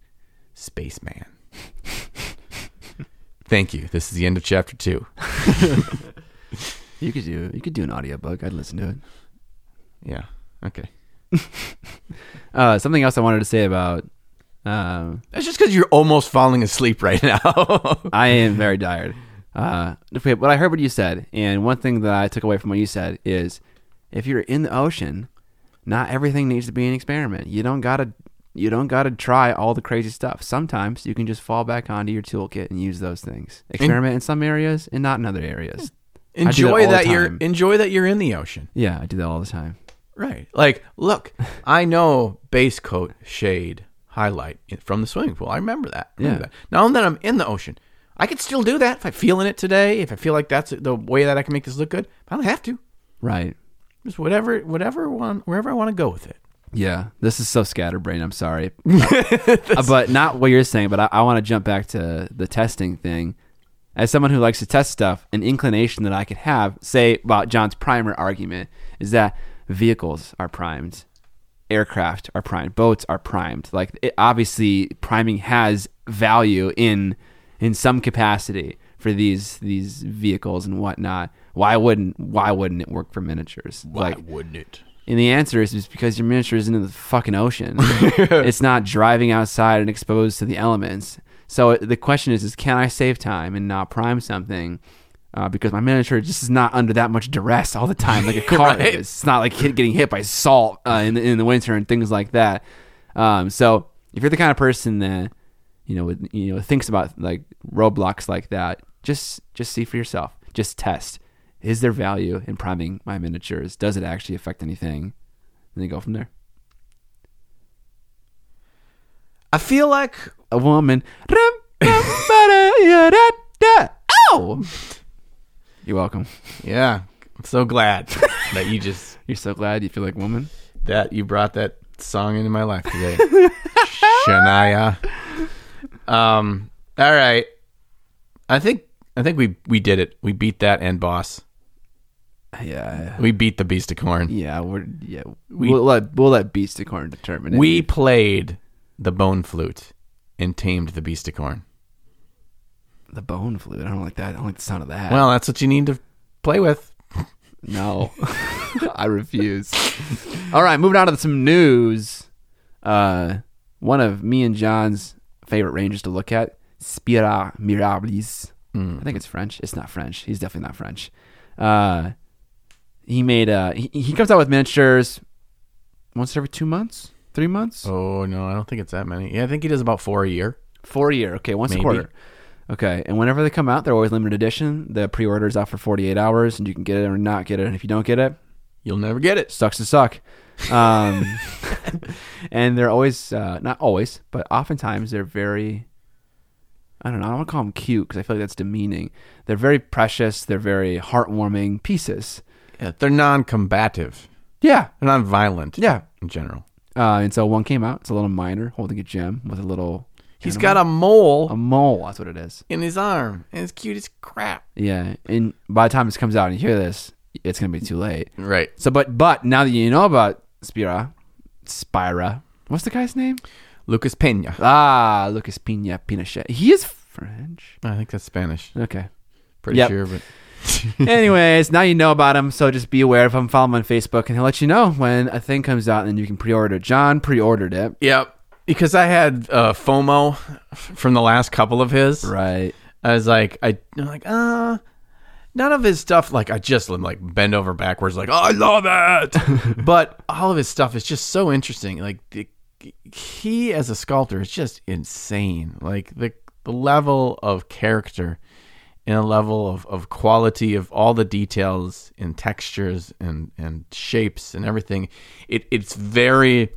spaceman. Thank you. This is the end of chapter two. You could do, you could do an audiobook. I'd listen to it. Yeah. Okay. uh, something else I wanted to say about. Uh, That's just because you're almost falling asleep right now. I am very tired. Uh, but I heard what you said, and one thing that I took away from what you said is, if you're in the ocean, not everything needs to be an experiment. You don't gotta, you don't gotta try all the crazy stuff. Sometimes you can just fall back onto your toolkit and use those things. Experiment and, in some areas and not in other areas. Enjoy that, that you're enjoy that you're in the ocean. Yeah, I do that all the time. Right. Like, look, I know base coat, shade, highlight from the swimming pool. I remember that. I remember yeah. that. Now that I'm in the ocean, I could still do that if I'm feeling it today. If I feel like that's the way that I can make this look good, I don't have to. Right. Just whatever, whatever one, wherever I want to go with it. Yeah. This is so scatterbrained. I'm sorry, but, but not what you're saying. But I, I want to jump back to the testing thing. As someone who likes to test stuff, an inclination that I could have, say about John's primer argument, is that vehicles are primed, aircraft are primed, boats are primed. Like, it, obviously, priming has value in in some capacity for these these vehicles and whatnot. Why wouldn't Why wouldn't it work for miniatures? Why like, wouldn't it? And the answer is it's because your miniature is in the fucking ocean. It's not driving outside and exposed to the elements. So the question is, is can I save time and not prime something? Uh, because my miniature just is not under that much duress all the time, like a car right? is. It's not like hit, getting hit by salt uh, in, the, in the winter and things like that. Um, so if you're the kind of person that you know with, you know thinks about like roadblocks like that, just just see for yourself. Just test. Is there value in priming my miniatures? Does it actually affect anything? And then go from there. I feel like a woman. Oh. You're welcome. Yeah. I'm so glad that you just... You're so glad you feel like woman? That you brought that song into my life today. Shania. Um, all right. I think I think we, we did it. We beat that and boss. Yeah. We beat the Beasticorn. Yeah. We're, yeah we, we'll, let, we'll let Beasticorn determine it. We played the bone flute and tamed the Beasticorn. The bone flute. I don't like that. I don't like the sound of that. Well, that's what you need to play with. No. I refuse. All right, moving on to some news. Uh, one of me and John's favorite ranges to look at, Spira Mirabilis. Mm. I think it's French. It's not French. He's definitely not French. Uh, he made a, he, he comes out with miniatures once every two months, three months. Oh, no, I don't think it's that many. Yeah, I think he does about four a year. Four a year. Okay, once Maybe. a quarter. Okay, and whenever they come out, they're always limited edition. The pre-order is out for forty-eight hours, and you can get it or not get it. And if you don't get it, you'll never get it. Sucks to suck. Um, and they're always, uh, not always, but oftentimes they're very, I don't know, I don't want to call them cute because I feel like that's demeaning. They're very precious. They're very heartwarming pieces. Yeah, they're non-combative. Yeah. They're non-violent. Yeah. In general. Uh, and so one came out. It's a little miner holding a gem with a little... He's animal. Got a mole. A mole, that's what it is. In his arm. And it's cute as crap. Yeah. And by the time this comes out and you hear this, it's gonna be too late. Right. So but but now that you know about Spira, Spira. What's the guy's name? Lucas Piña. Ah, Lucas Piña Pinochet. He is French. I think that's Spanish. Okay. Pretty yep. sure, but anyways, now you know about him, so just be aware of him. Follow him on Facebook and he'll let you know when a thing comes out and you can pre-order. John pre-ordered it. Yep. because I had uh, FOMO from the last couple of his. Right. I was like, I, I'm like, uh, none of his stuff, like, I just like bend over backwards, like, oh, I love it. But all of his stuff is just so interesting. Like, the, he as a sculptor is just insane. Like, the the level of character and a level of, of quality of all the details and textures and, and shapes and everything. It It's very,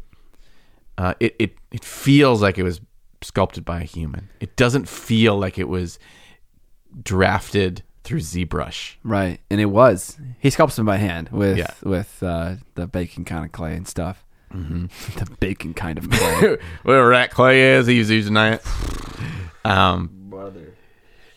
uh, it, it, it feels like it was sculpted by a human. It doesn't feel like it was drafted through ZBrush. Right. And it was. He sculpts them by hand with, yeah. with uh, the baking kind of clay and stuff. Mm-hmm. The baking kind of clay. Whatever that clay is, he was using it. Um, Brother.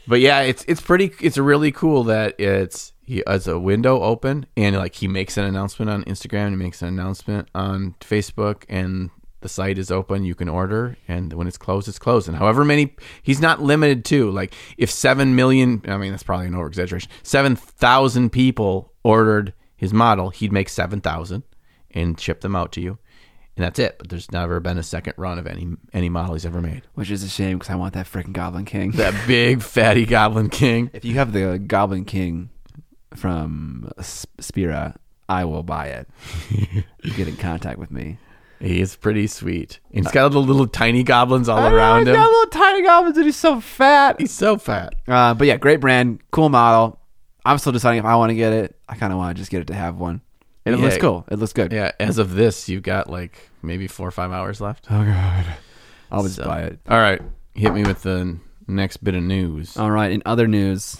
But yeah, it's it's pretty. It's really cool that it's he has a window open, and like he makes an announcement on Instagram, he makes an announcement on Facebook, and the site is open. You can order, and when it's closed, it's closed. And however many, he's not limited to like if seven million. I mean, that's probably an over exaggeration. Seven thousand people ordered his model. He'd make seven thousand and ship them out to you. And that's it. But there's never been a second run of any any model he's ever made. Which is a shame because I want that freaking Goblin King. That big, fatty Goblin King. If you have the Goblin King from Spira, I will buy it. Get in contact with me. He is pretty sweet. And he's got all the little tiny goblins all I around know, he's him. He's got little tiny goblins and he's so fat. He's so fat. Uh, but yeah, great brand. Cool model. I'm still deciding if I want to get it. I kind of want to just get it to have one. And it yeah. looks cool. It looks good. Yeah. As of this, you got like maybe four or five hours left. Oh, God. I'll just so, buy it. All right. Hit me with the next bit of news. All right. In other news,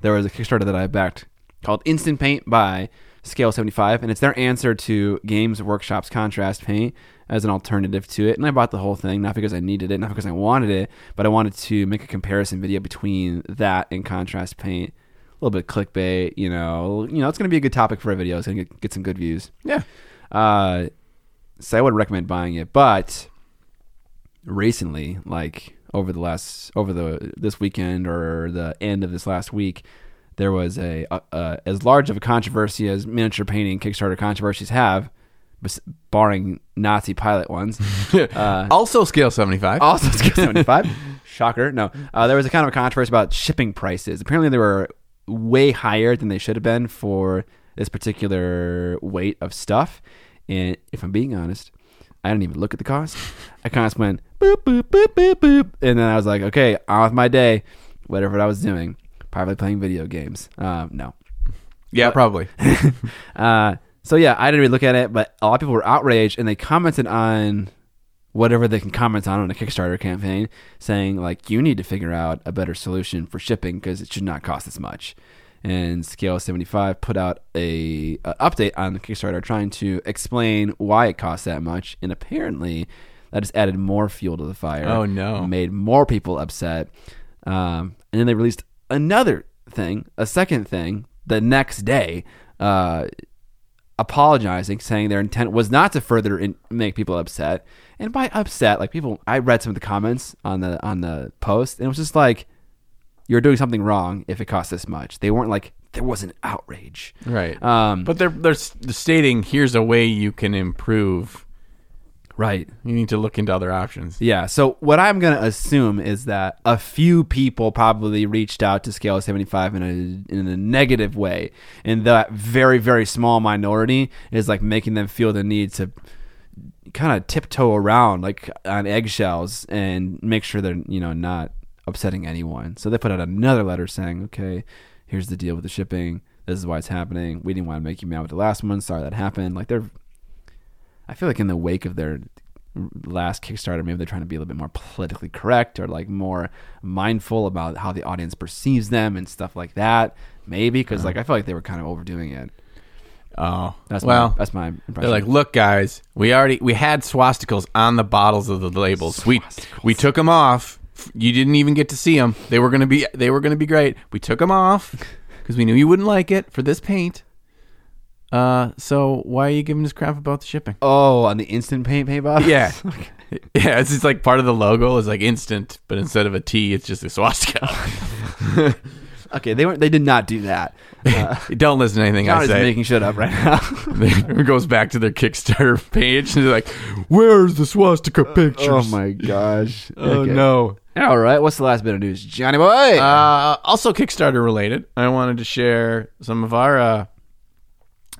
there was a Kickstarter that I backed called Instant Paint by Scale seventy-five. And it's their answer to Games Workshop's Contrast Paint as an alternative to it. And I bought the whole thing, not because I needed it, not because I wanted it, but I wanted to make a comparison video between that and Contrast Paint. A little bit of clickbait, you know. You know, it's going to be a good topic for a video. It's going to get, get some good views. Yeah. Uh, so I would recommend buying it. But recently, like over the last, over the this weekend or the end of this last week, there was a, a, a as large of a controversy as miniature painting Kickstarter controversies have, barring Nazi pilot ones. uh, also Scale seventy-five. Also Scale seventy-five. Shocker. No. Uh, there was a kind of a controversy about shipping prices. Apparently there were way higher than they should have been for this particular weight of stuff. And if I'm being honest, I didn't even look at the cost. I kind of just went boop, boop, boop, boop, boop. And then I was like, okay, on with my day, whatever I was doing, probably playing video games. Um, no. Yeah, but, probably. uh, so yeah, I didn't really look at it, but a lot of people were outraged and they commented on whatever they can comment on on a Kickstarter campaign, saying like, you need to figure out a better solution for shipping because it should not cost this much. And Scale seventy-five put out a, a update on the Kickstarter trying to explain why it costs that much, and apparently that just added more fuel to the fire. Oh no! Made more people upset. Um, and then they released another thing, a second thing, the next day. Uh, apologizing, saying their intent was not to further in- make people upset. And by upset, like people, I read some of the comments on the on the post, and it was just like, you're doing something wrong if it costs this much. They weren't like, there was an outrage. Right. Um, but they're, they're stating, here's a way you can improve. Right. You need to look into other options. Yeah. So what I'm going to assume is that a few people probably reached out to Scale seventy-five in a in a negative way. And that very, very small minority is like making them feel the need to kind of tiptoe around like on eggshells and make sure they're, you know, not upsetting anyone. So they put out another letter saying, okay, here's the deal with the shipping. This is why it's happening. We didn't want to make you mad with the last one. Sorry that happened. Like they're, I feel like in the wake of their last Kickstarter, maybe they're trying to be a little bit more politically correct or like more mindful about how the audience perceives them and stuff like that. Maybe because uh, like I feel like they were kind of overdoing it. Oh, that's well, my, that's my impression. They're like, look, guys, we already we had swastikas on the bottles of the labels. We we took them off. You didn't even get to see them. They were gonna be they were gonna be great. We took them off because we knew you wouldn't like it for this paint. Uh, so why are you giving this crap about the shipping? Oh, on the instant paint paint box? Yeah. Okay. Yeah, it's just like part of the logo is like instant, but instead of a T, it's just a swastika. Okay, they weren't. They did not do that. Uh, Don't listen to anything John I say. John is making shit up right now. It goes back to their Kickstarter page and they're like, "Where's the swastika pictures?" Uh, oh my gosh! Oh okay. no! All right, what's the last bit of news, Johnny boy? Uh, also Kickstarter related. I wanted to share some of our uh,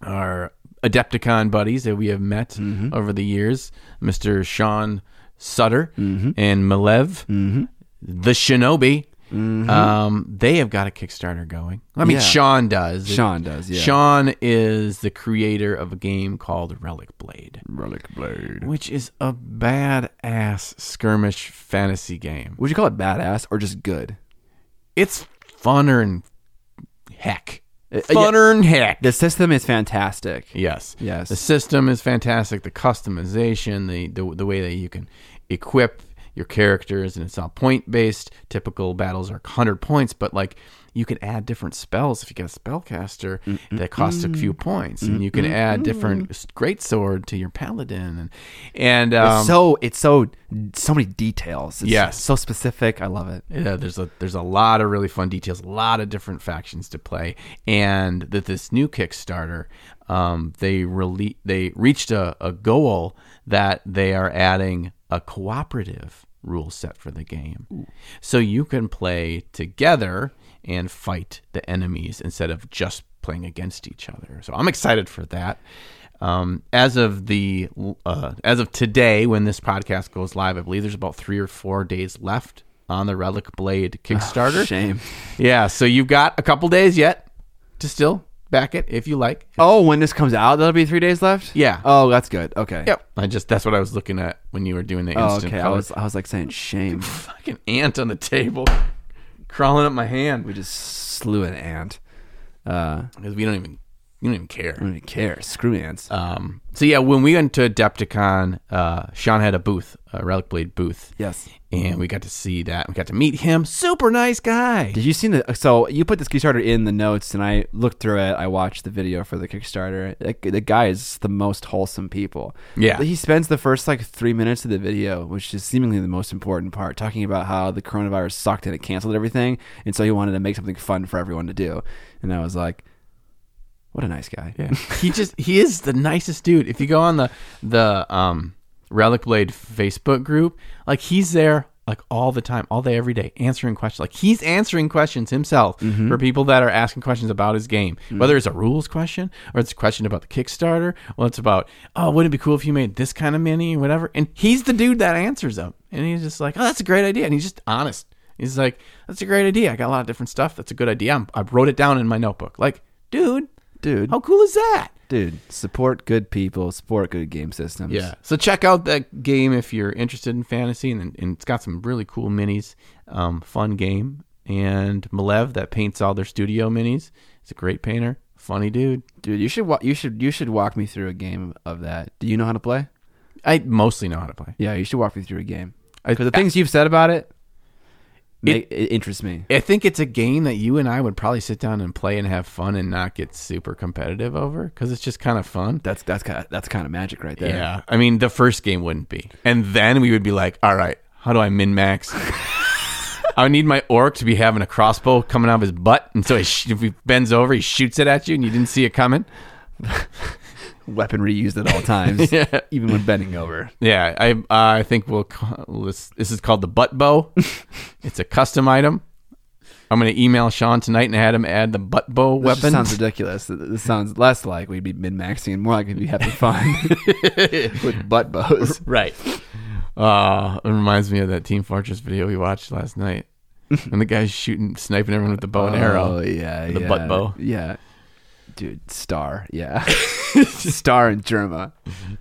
our Adepticon buddies that we have met mm-hmm. over the years, Mister Sean Sutter mm-hmm. and Malev, mm-hmm. the Shinobi. Mm-hmm. Um, they have got a Kickstarter going. I mean, yeah. Sean does. Sean does, yeah. Sean is the creator of a game called Relic Blade. Relic Blade. Which is a badass skirmish fantasy game. Would you call it badass or just good? It's funner than heck. Funner than heck. The system is fantastic. Yes. Yes. The system is fantastic. The customization, the, the, the way that you can equip your characters, and it's not point based. Typical battles are one hundred points, but like you can add different spells if you get a spellcaster mm-hmm. that costs a few points, mm-hmm. and you can add different greatsword to your paladin, and and um, it's so it's so so many details. It's yes, so specific. I love it. Yeah, there's a there's a lot of really fun details, a lot of different factions to play, and that this new Kickstarter, um, they rele- they reached a, a goal that they are adding a cooperative rule set for the game. Ooh. So you can play together and fight the enemies instead of just playing against each other. So I'm excited for that. Um, as of the uh, as of today, when this podcast goes live, I believe there's about three or four days left on the Relic Blade Kickstarter. Oh, shame. Yeah, so you've got a couple days yet to still back it if you like. Oh, when this comes out, that'll be three days left? Yeah. Oh, that's good. Okay. Yep. I just, that's what I was looking at when you were doing the instant. Oh, okay. I was, I was like saying, shame. Fucking ant on the table, crawling up my hand. We just slew an ant. Uh, because we don't even, we don't even care. We don't even care. Screw ants. Um. So yeah, when we went to Adepticon, uh, Sean had a booth, a Relic Blade booth. Yes. And we got to see that. We got to meet him. Super nice guy. Did you see the? So you put this Kickstarter in the notes, and I looked through it. I watched the video for the Kickstarter. The, the guy is the most wholesome people. Yeah. He spends the first like three minutes of the video, which is seemingly the most important part, talking about how the coronavirus sucked and it canceled everything, and so he wanted to make something fun for everyone to do. And I was like, what a nice guy. Yeah. he just he is the nicest dude. If you go on the the um. Relic Blade Facebook group, like he's there like all the time, all day, every day, answering questions. Like he's answering questions himself mm-hmm. for people that are asking questions about his game, mm-hmm. whether it's a rules question or it's a question about the Kickstarter, or it's about, oh, wouldn't it be cool if you made this kind of mini, whatever. And he's the dude that answers them. And he's just like, oh, that's a great idea. And he's just honest. He's like, that's a great idea. I got a lot of different stuff. That's a good idea. I'm, I wrote it down in my notebook. Like, dude, dude, how cool is that? Dude, support good people, support good game systems. Yeah. So check out that game if you're interested in fantasy, and, and it's got some really cool minis, um, fun game. And Malev, that paints all their studio minis, is a great painter, funny dude. Dude, you should wa- you should you should walk me through a game of that. Do you know how to play? I mostly know how to play. Yeah, you should walk me through a game. Because the I, things you've said about it, It, it interests me. I think it's a game that you and I would probably sit down and play and have fun and not get super competitive over, because it's just kind of fun. That's that's kind of, that's kind of magic right there. Yeah, I mean the first game wouldn't be, and then we would be like, all right, how do I min max? I need my orc to be having a crossbow coming out of his butt, and so he sh- if he bends over, he shoots it at you, and you didn't see it coming. Weaponry used at all times, yeah. Even when bending over. Yeah, I uh, I think we'll call this, this is called the butt bow. It's a custom item. I'm going to email Sean tonight and have him add the butt bow this weapon. This sounds ridiculous. This sounds less like we'd be min-maxing and more like we'd be having fun with butt bows. Right. Uh, it reminds me of that Team Fortress video we watched last night. And the guy's shooting, sniping everyone with the bow and arrow. Oh, yeah. The yeah, butt bow. Yeah. Dude, Star, yeah. Star and Germa.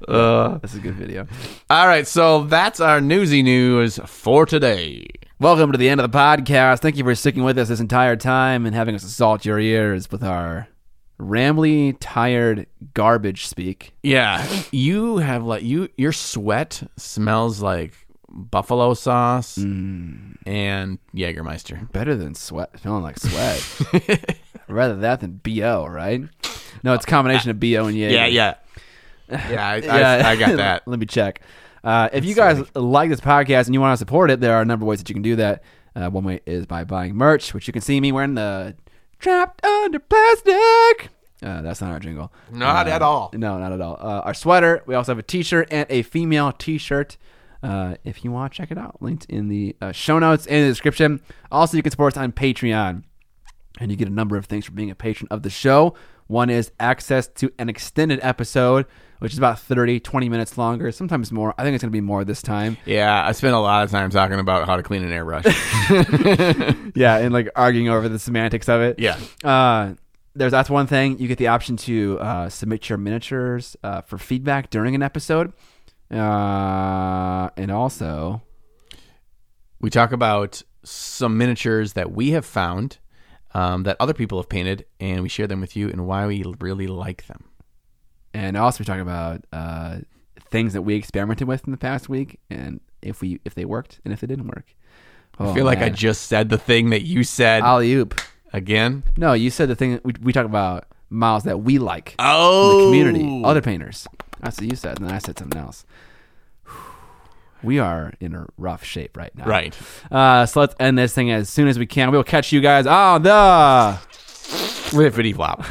Uh, that's a good video. All right, so that's our newsy news for today. Welcome to the end of the podcast. Thank you for sticking with us this entire time and having us assault your ears with our rambly, tired garbage speak. Yeah, you have like you your sweat smells like buffalo sauce mm. and Jägermeister. Better than sweat, smelling like sweat. Rather that than B O, right? No, it's a combination of B O and Yay. Yeah, yeah. Yeah, I, yeah. I, I got that. Let me check. Uh, if That's you guys sick. Like this podcast and you want to support it, there are a number of ways that you can do that. Uh, one way is by buying merch, which you can see me wearing the Trapped Under Plastic. Uh, that's not our jingle. Not uh, at all. No, not at all. Uh, our sweater. We also have a t-shirt and a female t-shirt. Uh, if you want, check it out. Linked in the uh, show notes and in the description. Also, you can support us on Patreon. And you get a number of things for being a patron of the show. One is access to an extended episode, which is about thirty, twenty minutes longer, sometimes more. I think it's going to be more this time. Yeah, I spent a lot of time talking about how to clean an airbrush. Yeah, and like arguing over the semantics of it. Yeah. Uh, there's that's one thing. You get the option to uh, submit your miniatures uh, for feedback during an episode. Uh, and also, we talk about some miniatures that we have found um, that other people have painted, and we share them with you and why we really like them. And also we talk about uh, things that we experimented with in the past week, and if we if they worked and if they didn't work. Oh, I feel like man. I just said the thing that you said. Alley-oop. Again? No, you said the thing that we, we talk about models that we like. Oh. In the community. Other painters. That's what you said, and then I said something else. We are in a rough shape right now. Right. Uh, so let's end this thing as soon as we can. We'll catch you guys on the... Riffity Flop.